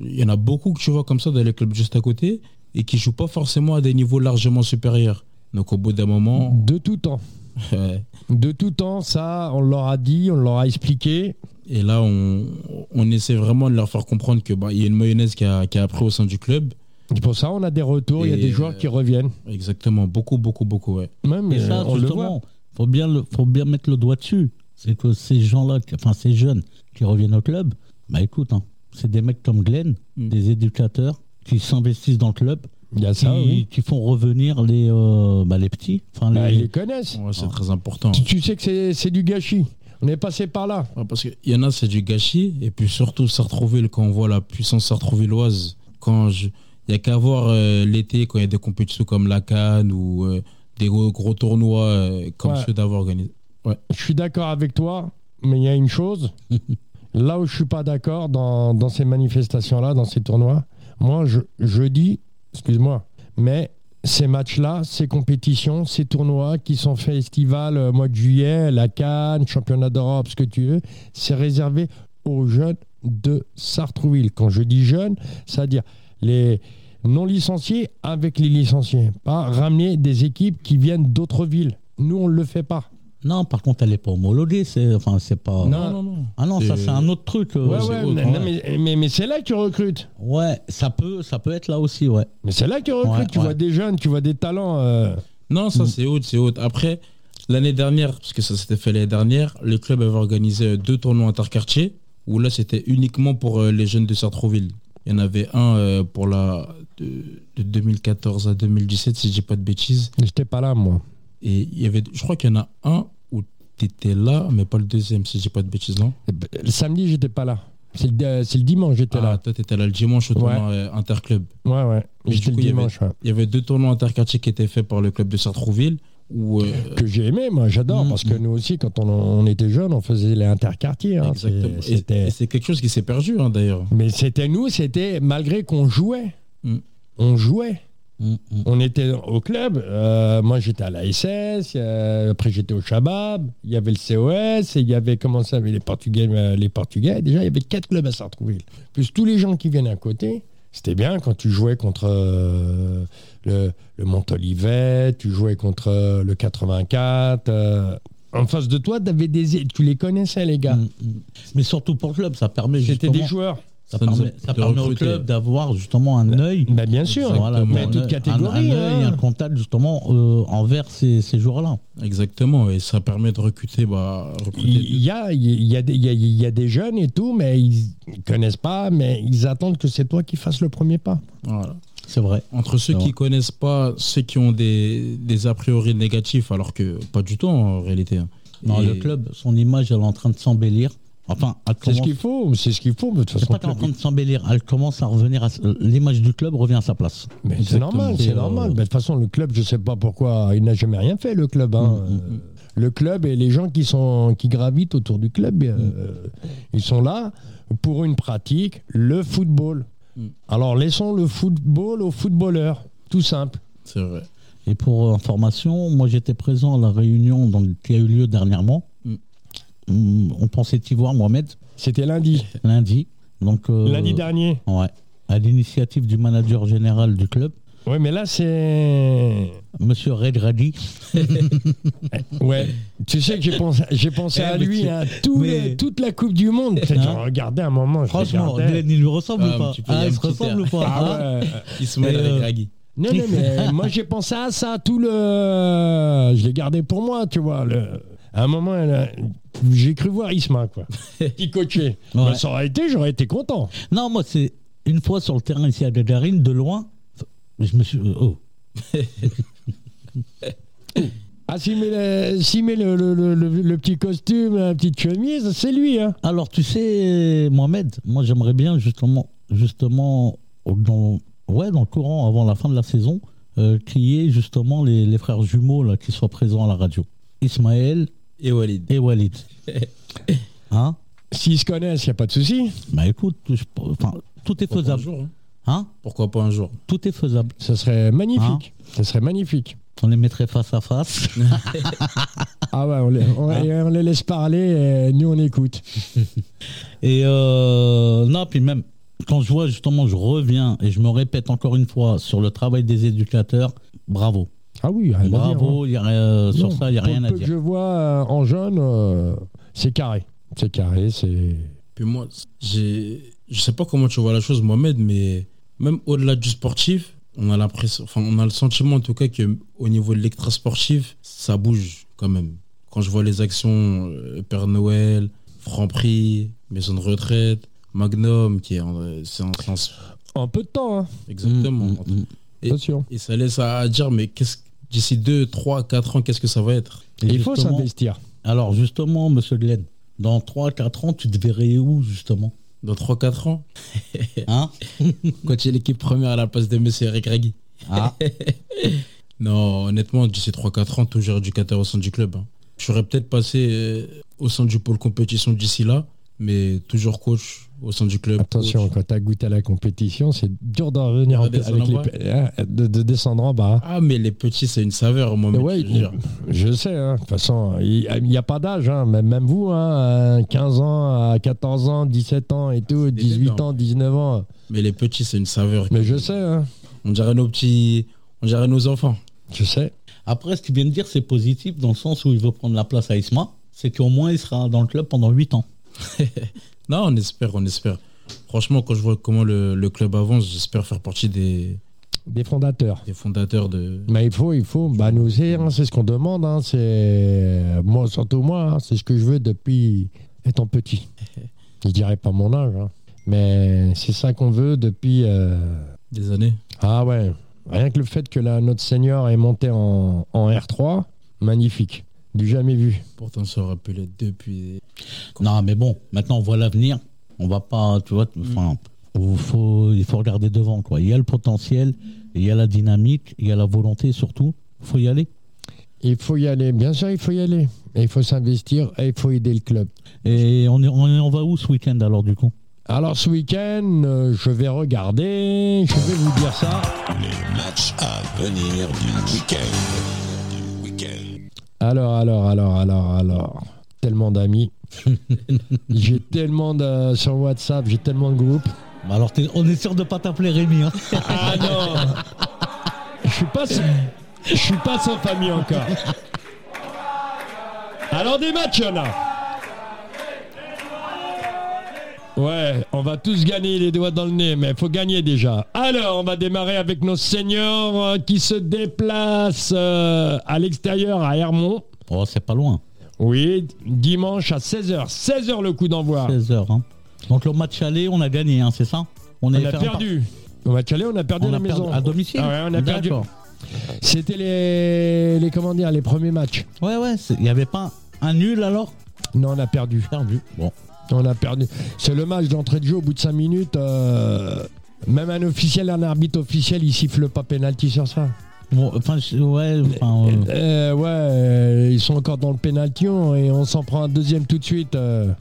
il y en a beaucoup que tu vois comme ça dans les clubs juste à côté et qui jouent pas forcément à des niveaux largement supérieurs. Donc au bout d'un moment... De tout temps. De tout temps, ça, on leur a dit, on leur a expliqué. Et là, on, on essaie vraiment de leur faire comprendre qu'il bah, y a une mayonnaise qui a, qui a appris au sein du club. C'est pour ça on a des retours, il y a des joueurs euh, qui reviennent. Exactement, beaucoup, beaucoup, beaucoup. Ouais. Même, et euh, ça, on justement, il faut bien, le, faut bien mettre le doigt dessus. C'est que ces gens-là, enfin ces jeunes qui reviennent au club, bah écoute, hein, c'est des mecs comme Glenn, mmh. des éducateurs qui s'investissent dans le club, il y a qui, ça, oui. qui font revenir les, euh, bah, les petits. Enfin, bah, les... Ils les connaissent. Ouais, c'est ah. très important. Tu, tu sais que c'est, c'est du gâchis. On est passé par là. Ouais, parce qu'il y en a, c'est du gâchis. Et puis surtout Sartrouville, quand on voit la puissance sartrouvilloise, quand je... il n'y a qu'à voir euh, l'été, quand il y a des compétitions comme la Cannes ou euh, des gros, gros tournois euh, comme ouais. ceux d'avoir organisé. Ouais. Je suis d'accord avec toi, mais il y a une chose, là où je ne suis pas d'accord dans, dans ces manifestations-là, dans ces tournois, moi je, je dis, excuse-moi, mais ces matchs-là, ces compétitions, ces tournois qui sont faits estivales au mois de juillet, la Cannes, championnat d'Europe, ce que tu veux, c'est réservé aux jeunes de Sartrouville. Quand je dis jeunes, c'est-à-dire les non licenciés avec les licenciés, pas ramener des équipes qui viennent d'autres villes. Nous, on ne le fait pas. Non, par contre, elle n'est pas homologuée. C'est, enfin, c'est pas. Non, non, non. Ah non, c'est... ça, c'est un autre truc. Ouais, euh, ouais, autre, mais, ouais. Non, mais, mais, mais c'est là que tu recrutes. Ouais, ça peut, ça peut être là aussi, ouais. Mais c'est là que tu recrutes. Ouais, tu ouais. vois des jeunes, tu vois des talents. Euh... Non, ça, c'est haute, c'est haute. Après, l'année dernière, parce que ça s'était fait l'année dernière, le club avait organisé deux tournois interquartiers, où là, c'était uniquement pour euh, les jeunes de Sartrouville. Il y en avait un euh, pour la. De, de deux mille quatorze à deux mille dix-sept, si je dis pas de bêtises. J'étais pas là, moi. Et il y avait, je crois qu'il y en a un où tu étais là, mais pas le deuxième, si je dis pas de bêtises, non ? Le samedi, j'étais pas là. C'est le, c'est le dimanche, j'étais ah, là. Toi, tu étais là le dimanche au tournoi ouais. interclub. Ouais, ouais. Mais j'étais du coup, le dimanche. Il y avait, ouais. il y avait deux tournois interquartiers qui étaient faits par le club de Sartrouville. Où, euh... Que j'ai aimé, moi, j'adore, mmh, parce que mmh. nous aussi, quand on, on était jeunes, on faisait les interquartiers. Hein, exactement. C'est, c'était... Et c'est quelque chose qui s'est perdu, hein, d'ailleurs. Mais c'était nous, c'était malgré qu'on jouait. Mmh. On jouait. Mmh, mmh. On était au club, euh, moi j'étais à la S S, euh, après j'étais au Chabab, il y avait le C O S, et il y avait comment ça, les Portugais, euh, les Portugais, déjà il y avait quatre clubs à Sartrouville. Plus tous les gens qui viennent à côté, c'était bien quand tu jouais contre euh, le, le Montolivet, tu jouais contre euh, le quatre-vingt-quatre, euh, en face de toi t'avais des, tu les connaissais les gars. Mmh, mmh. Mais surtout pour le club, ça permet c'était justement... C'était des joueurs. Ça, ça permet, ça permet au club d'avoir justement un œil. Bah, bah bien sûr, voilà, mais toute catégorie. Un, un œil, hein. un contact justement euh, envers ces, ces joueurs-là. Exactement, et ça permet de recruter. Bah, il y a, il y a, il y a, il y a des jeunes et tout, mais ils connaissent pas, mais ils attendent que c'est toi qui fasses le premier pas. Voilà. C'est vrai. Entre ceux qui connaissent pas, ceux qui ont des, des a priori négatifs, alors que pas du tout en réalité. Non, et... le club, son image, elle est en train de s'embellir. Enfin, c'est ce qu'il faut, c'est ce qu'il faut. De toute façon, pas en train de s'embellir. Elle commence à revenir à l'image du club revient à sa place. Mais c'est normal, c'est normal. Euh... Mais de toute façon, le club, je sais pas pourquoi, il n'a jamais rien fait. Le club, hein. Mmh, mmh. Le club et les gens qui sont qui gravitent autour du club, mmh. euh, ils sont là pour une pratique, le football. Mmh. Alors laissons le football aux footballeurs, tout simple. C'est vrai. Et pour information, euh, moi j'étais présent à la réunion dans, qui a eu lieu dernièrement. On pensait y voir, Mohamed. C'était lundi. Lundi. Donc, euh, lundi dernier. Ouais. À l'initiative du manager général du club. Oui, mais là, c'est... Monsieur Redradi. Ouais. Tu sais que j'ai pensé, j'ai pensé eh, à lui, hein, tout mais... le, toute la Coupe du Monde. J'en regardais un moment. Franchement, Glenn, il lui ressemble ah, ou pas ah, il se ressemble ou pas ah, ouais. Il se met avec Redradi. Non, non, mais moi, j'ai pensé à ça, tout le... Je l'ai gardé pour moi, tu vois, le... À un moment, elle a... j'ai cru voir Isma, quoi. Il coachait. Ouais. Ben, ça aurait été, j'aurais été content. Non, moi, c'est une fois sur le terrain ici à Gagarine, de loin, je me suis. Oh. Ah, s'il met, le, s'il met le, le, le, le, le petit costume, la petite chemise, c'est lui. Hein. Alors, tu sais, Mohamed, moi, j'aimerais bien, justement, justement dans, ouais, dans le courant, avant la fin de la saison, euh, qu'il y ait justement les, les frères jumeaux là, qui soient présents à la radio. Ismaël. Et Walid. Et Walid. Hein? S'ils se connaissent, il n'y a pas de souci. Bah écoute, je, enfin, tout est Pourquoi faisable. Jour, hein hein Pourquoi pas un jour? Tout est faisable. Ça serait magnifique. Hein Ça serait magnifique. On les mettrait face à face. Ah ouais, on les, on, hein on les laisse parler et nous on écoute. Et euh, non, puis même, quand je vois justement, je reviens et je me répète encore une fois sur le travail des éducateurs, bravo. Ah oui, rien bravo, à dire, hein. y a, euh, sur non, ça, il n'y a rien à dire. Ce que je vois euh, en jeune, euh, c'est carré. C'est carré, c'est... Puis moi, j'ai... je ne sais pas comment tu vois la chose, Mohamed, mais même au-delà du sportif, on a l'impression, enfin, on a le sentiment en tout cas qu'au niveau de l'extra-sportif, ça bouge quand même. Quand je vois les actions euh, Père Noël, Franprix, Maison de Retraite, Magnum, qui est en, c'est en, c'est en... en peu de temps. Hein. Exactement. Mmh, mmh, mmh. Et, et ça laisse à dire, mais qu'est-ce d'ici deux, trois, quatre ans, qu'est-ce que ça va être? Et il faut s'investir. Alors justement, monsieur Glenn, dans trois, quatre ans, tu te verrais où justement? Dans trois, quatre ans. Hein? Quand tu es l'équipe première à la place de monsieur Eric Ragui. Ah. Non, honnêtement, d'ici trois, quatre ans, toujours éducateur au sein du club. Hein. Je serais peut-être passé euh, au sein du pôle compétition d'ici là, mais toujours coach au sein du club. Attention, coach. Quand tu as goûté à la compétition, c'est dur d'en revenir de, les... de, de descendre en bas. Ah, mais les petits, c'est une saveur, moi. Ouais, je, je sais, hein. De toute façon, il n'y a pas d'âge, hein. Même, même vous, hein, quinze ans, quatorze ans, dix-sept ans et tout, dix-huit ans, dix-neuf ans. Mais les petits, c'est une saveur. Mais je sais. Hein. On dirait nos petits, on dirait nos enfants. Je sais. Après, ce qu'il vient de dire, c'est positif dans le sens où il veut prendre la place à Isma. C'est qu'au moins, il sera dans le club pendant huit ans. Non, on espère, on espère. Franchement, quand je vois comment le, le club avance, j'espère faire partie des des fondateurs. Des fondateurs de. Mais il faut, il faut. Bah nous, c'est, hein, c'est ce qu'on demande. Hein, c'est moi, surtout moi, hein, c'est ce que je veux depuis étant petit. Je dirais pas mon âge, hein, mais c'est ça qu'on veut depuis euh... des années. Ah ouais. Rien que le fait que la, notre senior est monté en, en R trois, magnifique. Du jamais vu. Pourtant, ça aurait pu l'être depuis. Non, mais bon, maintenant on voit l'avenir. On va pas, tu vois, enfin, mm. faut, il faut regarder devant, quoi. Il y a le potentiel, il y a la dynamique, il y a la volonté, surtout. Il faut y aller. Il faut y aller, bien sûr, il faut y aller. Et il faut s'investir, et il faut aider le club. Et on, est, on, est, on va où ce week-end alors, du coup? Alors ce week-end, euh, je vais regarder, je vais vous dire ça. Les matchs à venir du week-end. Alors, alors, alors, alors, alors, tellement d'amis. J'ai tellement de... Sur WhatsApp, j'ai tellement de groupes. Bah alors, t'es... on est sûr de ne pas t'appeler Rémi. Hein. Ah non. Je suis pas sans... Je suis pas sans famille encore. Alors, des matchs, là. Ouais, on va tous gagner les doigts dans le nez, mais il faut gagner déjà. Alors, on va démarrer avec nos seniors euh, qui se déplacent euh, à l'extérieur, à Hermont. Oh, c'est pas loin. Oui, dimanche à seize heures. seize heures le coup d'envoi. seize heures, hein. Donc le match aller, on a gagné, hein, c'est ça? On, on a perdu. Au match aller, on a perdu on à la a maison. Perdu à domicile. Ah ouais, on a perdu. C'était les, les, comment dire, les premiers matchs. Ouais, ouais, il n'y avait pas un nul alors? Non, on a perdu. Perdu, bon. On a perdu. C'est le match d'entrée de jeu au bout de cinq minutes. Euh, même un officiel, un arbitre officiel, il siffle pas pénalty sur ça. Bon, enfin, ouais, enfin, euh... Euh, ouais, euh, ils sont encore dans le pénalty et on s'en prend un deuxième tout de suite. Euh.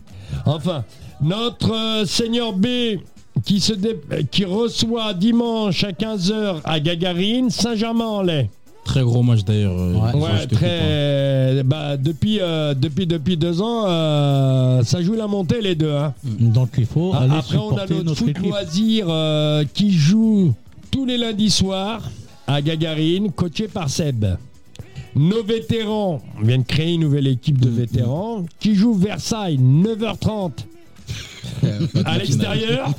Enfin, notre euh, Seigneur B qui, se dé... qui reçoit dimanche à quinze heures à Gagarine, Saint-Germain-en-Laye. Très gros match d'ailleurs. Ouais, ouais très. Bah, depuis, euh, depuis, depuis deux ans, euh, ça joue la montée les deux. Hein. Donc il faut. Ah, aller après, on a notre, notre foot équipe. Loisir euh, qui joue tous les lundis soirs à Gagarine, coaché par Seb. Nos vétérans, on vient de créer une nouvelle équipe de vétérans qui joue Versailles, neuf heures trente. À l'extérieur.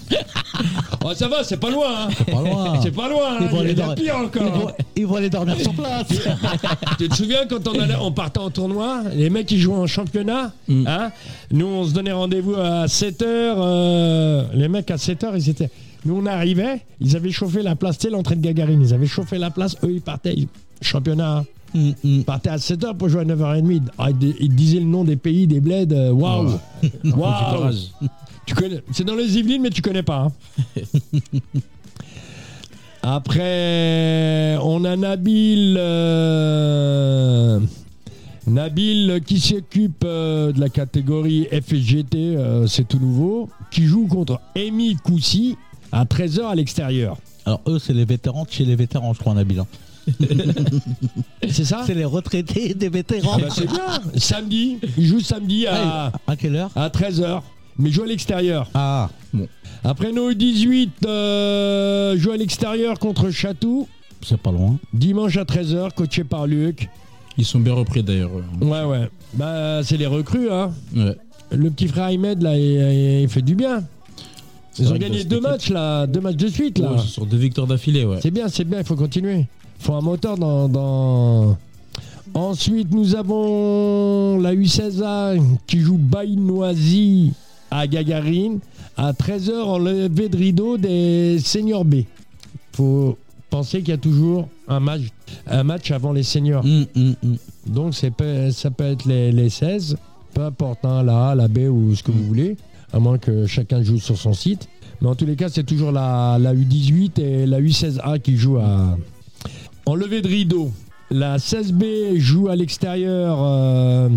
Oh, ça va, c'est pas loin. Hein. C'est pas loin. C'est pas loin. Hein. Il y a pire encore. Ils vont aller dormir sur place. Tu te souviens quand on, allait, on partait en tournoi, les mecs ils jouaient en championnat. Mm. Hein, nous on se donnait rendez-vous à sept heures. Euh, les mecs à sept heures ils étaient. Nous on arrivait, ils avaient chauffé la place, c'était l'entrée de Gagarine. Ils avaient chauffé la place, eux ils partaient. Ils... Championnat. Mm, mm. Ils partaient à sept heures pour jouer à neuf heures trente. Ah, ils, ils disaient le nom des pays, des bleds. Waouh. Wow. Waouh. Tu connais, c'est dans les Yvelines, mais tu connais pas. Hein. Après, on a Nabil, euh, Nabil qui s'occupe euh, de la catégorie F S G T, euh, c'est tout nouveau, qui joue contre Amy Koussi à treize heures à l'extérieur. Alors eux, c'est les vétérans de chez les vétérans, je crois, Nabil. Hein. C'est ça ? C'est les retraités des vétérans. Ah bah c'est bien. Samedi, ils jouent samedi à, à quelle heure ? À treize heures. Mais joue à l'extérieur. Ah, bon. Après nos dix-huit, euh, joue à l'extérieur contre Chatou. C'est pas loin. Dimanche à treize heures, coaché par Luc. Ils sont bien repris d'ailleurs. Ouais, ouais. Bah, c'est les recrues, hein. Ouais. Le petit frère Ahmed, là, il, il fait du bien. C'est Ils ont gagné deux matchs, là. Deux matchs de suite, là. Ouais, sur deux victoires d'affilée, ouais. C'est bien, c'est bien, il faut continuer. Il faut un moteur dans... dans... Ensuite, nous avons la U seize A qui joue Bayeunoise à Gagarine, à treize heures en levée de rideau des seniors B. Faut penser qu'il y a toujours un match, un match avant les seniors. Mmh, mmh, mmh. Donc c'est, ça peut être les, les seize, peu importe, hein, la A, la B ou ce que mmh. vous voulez, à moins que chacun joue sur son site. Mais en tous les cas, c'est toujours la, la U dix-huit et la U seize A qui jouent à... en levée de rideau. La seize B joue à l'extérieur... Euh...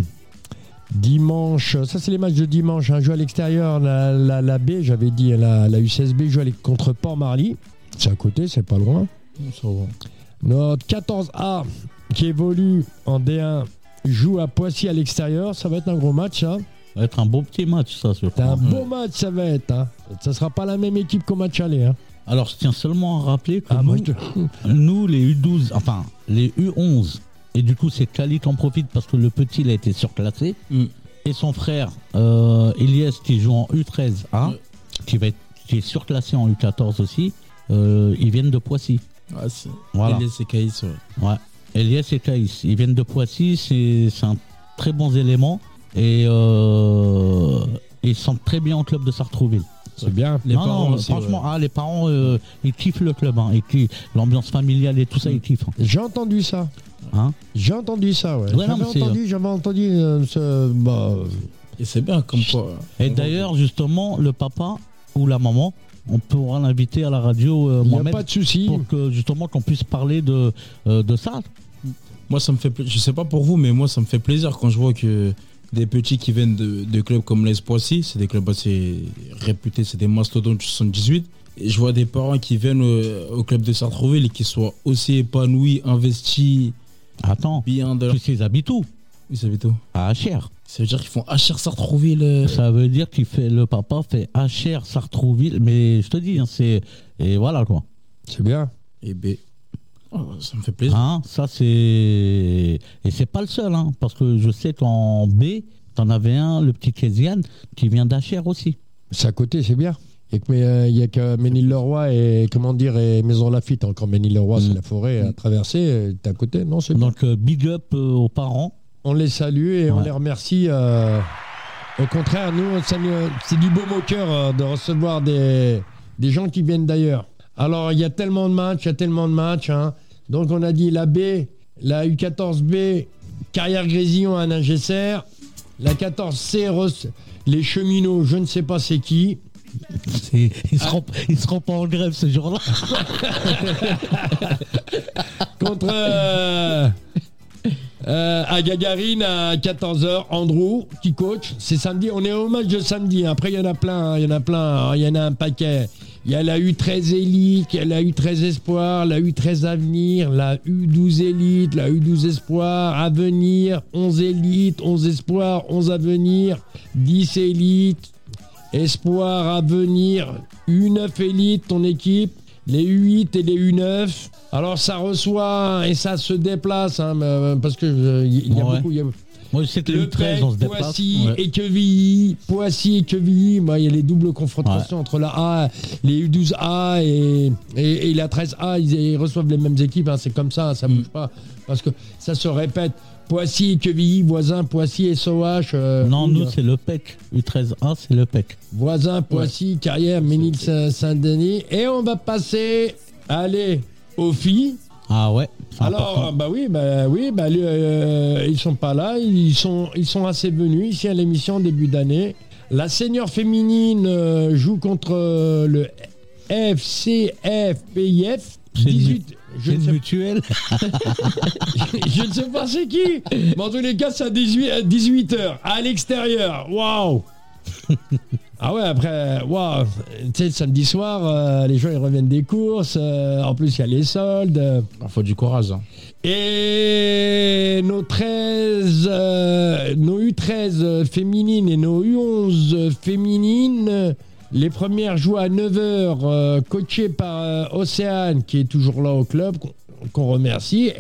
Dimanche, ça c'est les matchs de dimanche, un hein, jeu à l'extérieur, la, la, la B, j'avais dit, la, la U seize B joue contre Port-Marly, c'est à côté, c'est pas loin. Notre quatorze A qui évolue en D un joue à Poissy à l'extérieur, ça va être un gros match. Ça va être un beau petit match, ça. C'est un beau match, ça va être. Hein. Ça sera pas la même équipe qu'au match aller. Hein. Alors je tiens seulement à rappeler que ah, nous, te... nous, les U douze, enfin les U onze, et du coup, c'est Kali qui en profite parce que le petit, il a été surclassé. Mm. Et son frère, euh, Eliès, qui joue en U treize A, hein, mm. qui, va être, qui est surclassé en U quatorze aussi, euh, ils viennent de Poissy. Ouais, c'est... Voilà. Eliès et Caïs, ouais. ouais. Eliès et Caïs, ils viennent de Poissy, c'est, c'est un très bon élément. Et euh, ils sentent très bien au club de Sartrouville. C'est bien. Les non, parents non, aussi, franchement, ouais. ah, les parents, euh, ils kiffent le club. Hein, ils kiffent, l'ambiance familiale et tout ça, ils kiffent. J'ai entendu ça. Hein j'ai entendu ça, ouais. ouais j'avais, entendu, j'avais entendu, euh, ce... bah... Et c'est bien comme quoi. Et d'ailleurs, justement, le papa ou la maman, on pourra l'inviter à la radio, euh, Mohamed. Il n'y a pas de souci. Pour que, justement, qu'on puisse parler de, euh, de ça. Moi, ça me fait... Je sais pas pour vous, mais moi, ça me fait plaisir quand je vois que des petits qui viennent de, de clubs comme l'A S Poissy, c'est des clubs assez réputés, c'est des mastodontes du soixante-dix-huit. Et je vois des parents qui viennent au, au club de Sartrouville et qui soient aussi épanouis, investis... Attends, bien de... tu sais, ils habitent où ? Ils habitent où ? À Achères. Ça veut dire qu'ils font Achères Sartrouville. Ça veut dire qu'il fait le papa fait Achères Sartrouville, mais je te dis, hein, c'est et voilà quoi. C'est bien. Et ben, oh, ça me fait plaisir. Hein, ça c'est et c'est pas le seul, hein, parce que je sais qu'en B, t'en avais un, le petit Kézian, qui vient d'Achères aussi. C'est à côté, c'est bien. Il n'y euh, a que Ménil Leroy et comment dire et Maison Lafitte. Encore Ménil Leroy, mmh. c'est la forêt à traverser. T'es à côté, non c'est donc euh, big up euh, aux parents. On les salue et ouais. on les remercie. Euh, au contraire, nous, on salue, c'est du beau moqueur euh, de recevoir des des gens qui viennent d'ailleurs. Alors il y a tellement de matchs, il y a tellement de matchs. Hein. Donc on a dit la B, la U quatorze B, Carrière Grésillon à Nagesser, la quatorze C. Re- les cheminots, je ne sais pas c'est qui. C'est, ils ne seront, ah. seront pas en grève ce jour-là. Contre euh, euh, à Gagarine à quatorze heures, Andrew qui coach, c'est samedi, on est au match de samedi, après il y en a plein, il y en a plein, il y en a un paquet. Il y a la U treize Élite, la U treize Espoir, la U treize Avenir, la U douze Élite, la U douze Espoir, Avenir, onze Élite, onze Espoir, onze Avenir, dix Élite, Espoir, Avenir, U neuf Élite, ton équipe, les U huit et les U neuf. Alors ça reçoit et ça se déplace, hein, parce que il y a ouais. beaucoup... Y a... Moi, je sais que le U treize, on se déplace. Poissy ouais. et Quevilly, Poissy et Quevilly, bah, il y a les doubles confrontations ouais. entre la A, les U douze A et, et, et la treize A, ils, ils reçoivent les mêmes équipes, hein, c'est comme ça, ça ne mm. bouge pas, parce que ça se répète. Poissy et Quevilly, voisins, Poissy et S O H. Euh, non, nous, euh, c'est le P E C. U treize A, c'est le P E C. Voisins, Poissy, ouais. Carrière, Ménil-Saint-Denis. Et on va passer, allez, aux filles. Ah ouais. Alors important. bah oui bah oui bah euh, ils sont pas là, ils sont ils sont assez venus ici à l'émission en début d'année. La senior féminine euh, joue contre euh, le F C F P I F. dix-huit Je ne, mutuelle. Je ne sais pas c'est qui. Mais en tous les cas c'est à dix-huit heures à l'extérieur. Waouh. Ah ouais, après, waouh, tu sais, samedi soir, euh, les gens ils reviennent des courses, euh, en plus il y a les soldes. Euh. Il faut du courage. Hein. Et nos treize, euh, nos U treize féminines et nos U onze féminines, les premières jouent à neuf heures, euh, coachées par euh, Océane, qui est toujours là au club, qu'on, qu'on remercie,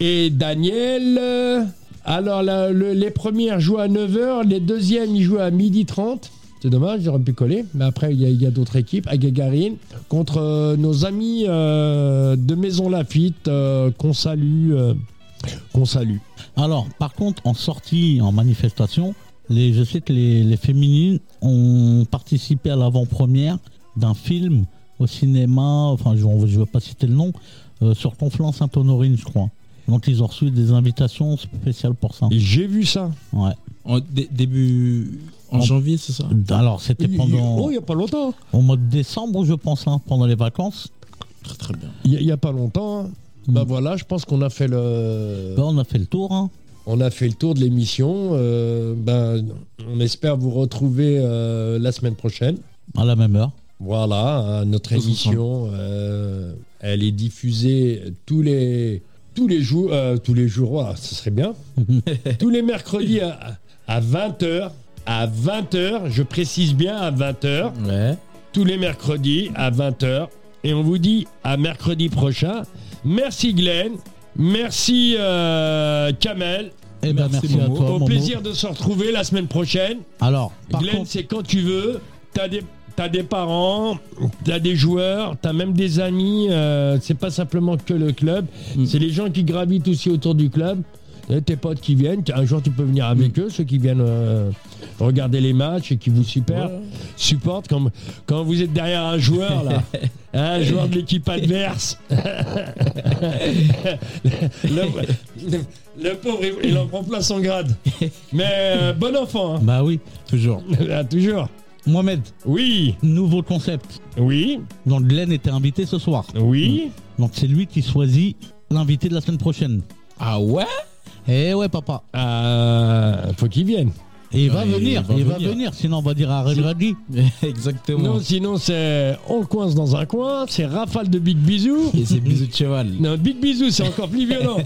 et, et Daniel. Euh, alors la, le, les premières jouent à neuf heures, les deuxièmes ils jouent à midi trente. C'est dommage, j'aurais pu coller. Mais après, il y, y a d'autres équipes à Gagarine contre euh, nos amis euh, de Maison Lafitte euh, qu'on salue, euh, qu'on salue. Alors, par contre, en sortie, en manifestation, les, je sais que les, les féminines ont participé à l'avant-première d'un film au cinéma. Enfin, je ne veux pas citer le nom, euh, sur Conflans-Sainte-Honorine, je crois. Donc, ils ont reçu des invitations spéciales pour ça. Et j'ai vu ça. Ouais. En d- début. En janvier, c'est ça? Alors, c'était pendant... Oh, il n'y a pas longtemps. Au mois de décembre, je pense, hein, pendant les vacances. Très, très bien. Il n'y a, a pas longtemps. Hein. Mmh. Ben voilà, je pense qu'on a fait le... Ben, on a fait le tour. Hein. On a fait le tour de l'émission. Euh, ben, on espère vous retrouver euh, la semaine prochaine. À la même heure. Voilà, notre émission, euh, elle est diffusée tous les, tous les jours. Euh, tous les jours, ouais, ce serait bien. Tous les mercredis à, à vingt heures. À vingt heures, je précise bien à vingt heures, ouais. Tous les mercredis à vingt heures. Et on vous dit à mercredi prochain. Merci Glenn, merci euh, Kamel. Et ben merci, merci à toi, Au Momo. Plaisir de se retrouver la semaine prochaine. Alors, Glenn, contre... c'est quand tu veux. T'as des, t'as des parents, t'as des joueurs, t'as même des amis. Euh, c'est pas simplement que le club, mmh. c'est les gens qui gravitent aussi autour du club. Et tes potes qui viennent, un jour tu peux venir avec mmh. eux, ceux qui viennent euh, regarder les matchs et qui vous super, ouais. supportent comme, quand vous êtes derrière un joueur là, un joueur de l'équipe adverse. le, le, le pauvre il, il en prend plein son grade. Mais euh, bon enfant. Hein. Bah oui, toujours. Là, toujours. Mohamed. Oui. Nouveau concept. Oui. Donc Glenn était invité ce soir. Oui. Donc c'est lui qui choisit l'invité de la semaine prochaine. Ah ouais? Eh ouais papa, euh, faut qu'il vienne. Et il va ouais, venir, il, va, il venir. va venir, sinon on va dire à Redraddy. Exactement. Non, sinon c'est on le coince dans un coin, c'est rafale de big bisous. Et c'est bisous de cheval. Non, big bisous, c'est encore plus violent.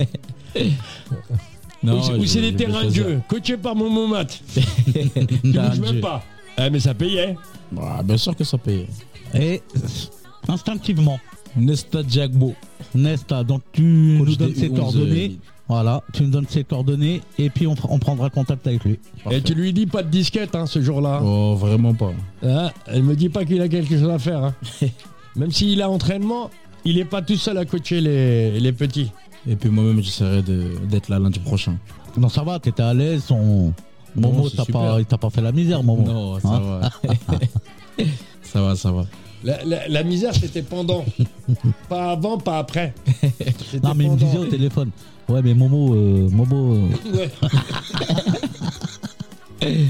Non, ou c'est, ou c'est des terrains de jeu, coaché par mon Mohamed. Je ne même pas. Eh, mais ça payait. Bah, bien sûr que ça payait. Et instinctivement. Nesta Diagbo. Nesta, donc tu Coach nous donnes ses coordonnées. Voilà, tu me donnes ses coordonnées et puis on, on prendra contact avec lui. Parfait. Et tu lui dis pas de disquette hein, ce jour-là. Oh, vraiment pas. Ah, elle me dit pas qu'il a quelque chose à faire. Hein. Même s'il a entraînement, il est pas tout seul à coacher les, les petits. Et puis moi-même, j'essaierai de, d'être là lundi prochain. Non, ça va, t'étais à l'aise. On... Momo, non, t'as, pas, t'as pas fait la misère, Momo. Non, ça hein va. Ça va, ça va. La, la, la misère, c'était pendant. Pas avant, pas après. C'était non, mais pendant. Il me disait au téléphone. Ouais, mais Momo, euh, Momo. Euh... Ouais.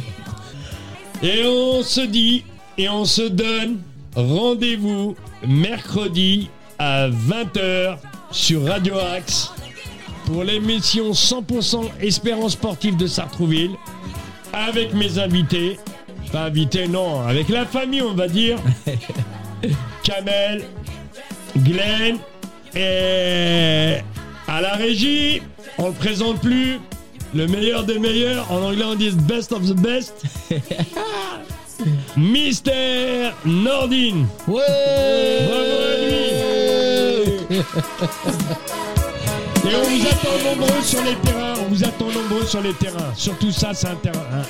Et on se dit et on se donne rendez-vous mercredi à vingt heures sur Radio Axe pour l'émission cent pour cent Espérance Sportive de Sartrouville avec mes invités. Pas invités, non, avec la famille, on va dire. Kamel, Glenn et à la régie, on le présente plus. Le meilleur des meilleurs, en anglais on dit best of the best. Mister Nordine. Ouais. Bravo à lui. Et on vous attend nombreux sur les terrains, on vous attend nombreux sur les terrains. Surtout ça, c'est un terrain. Hein.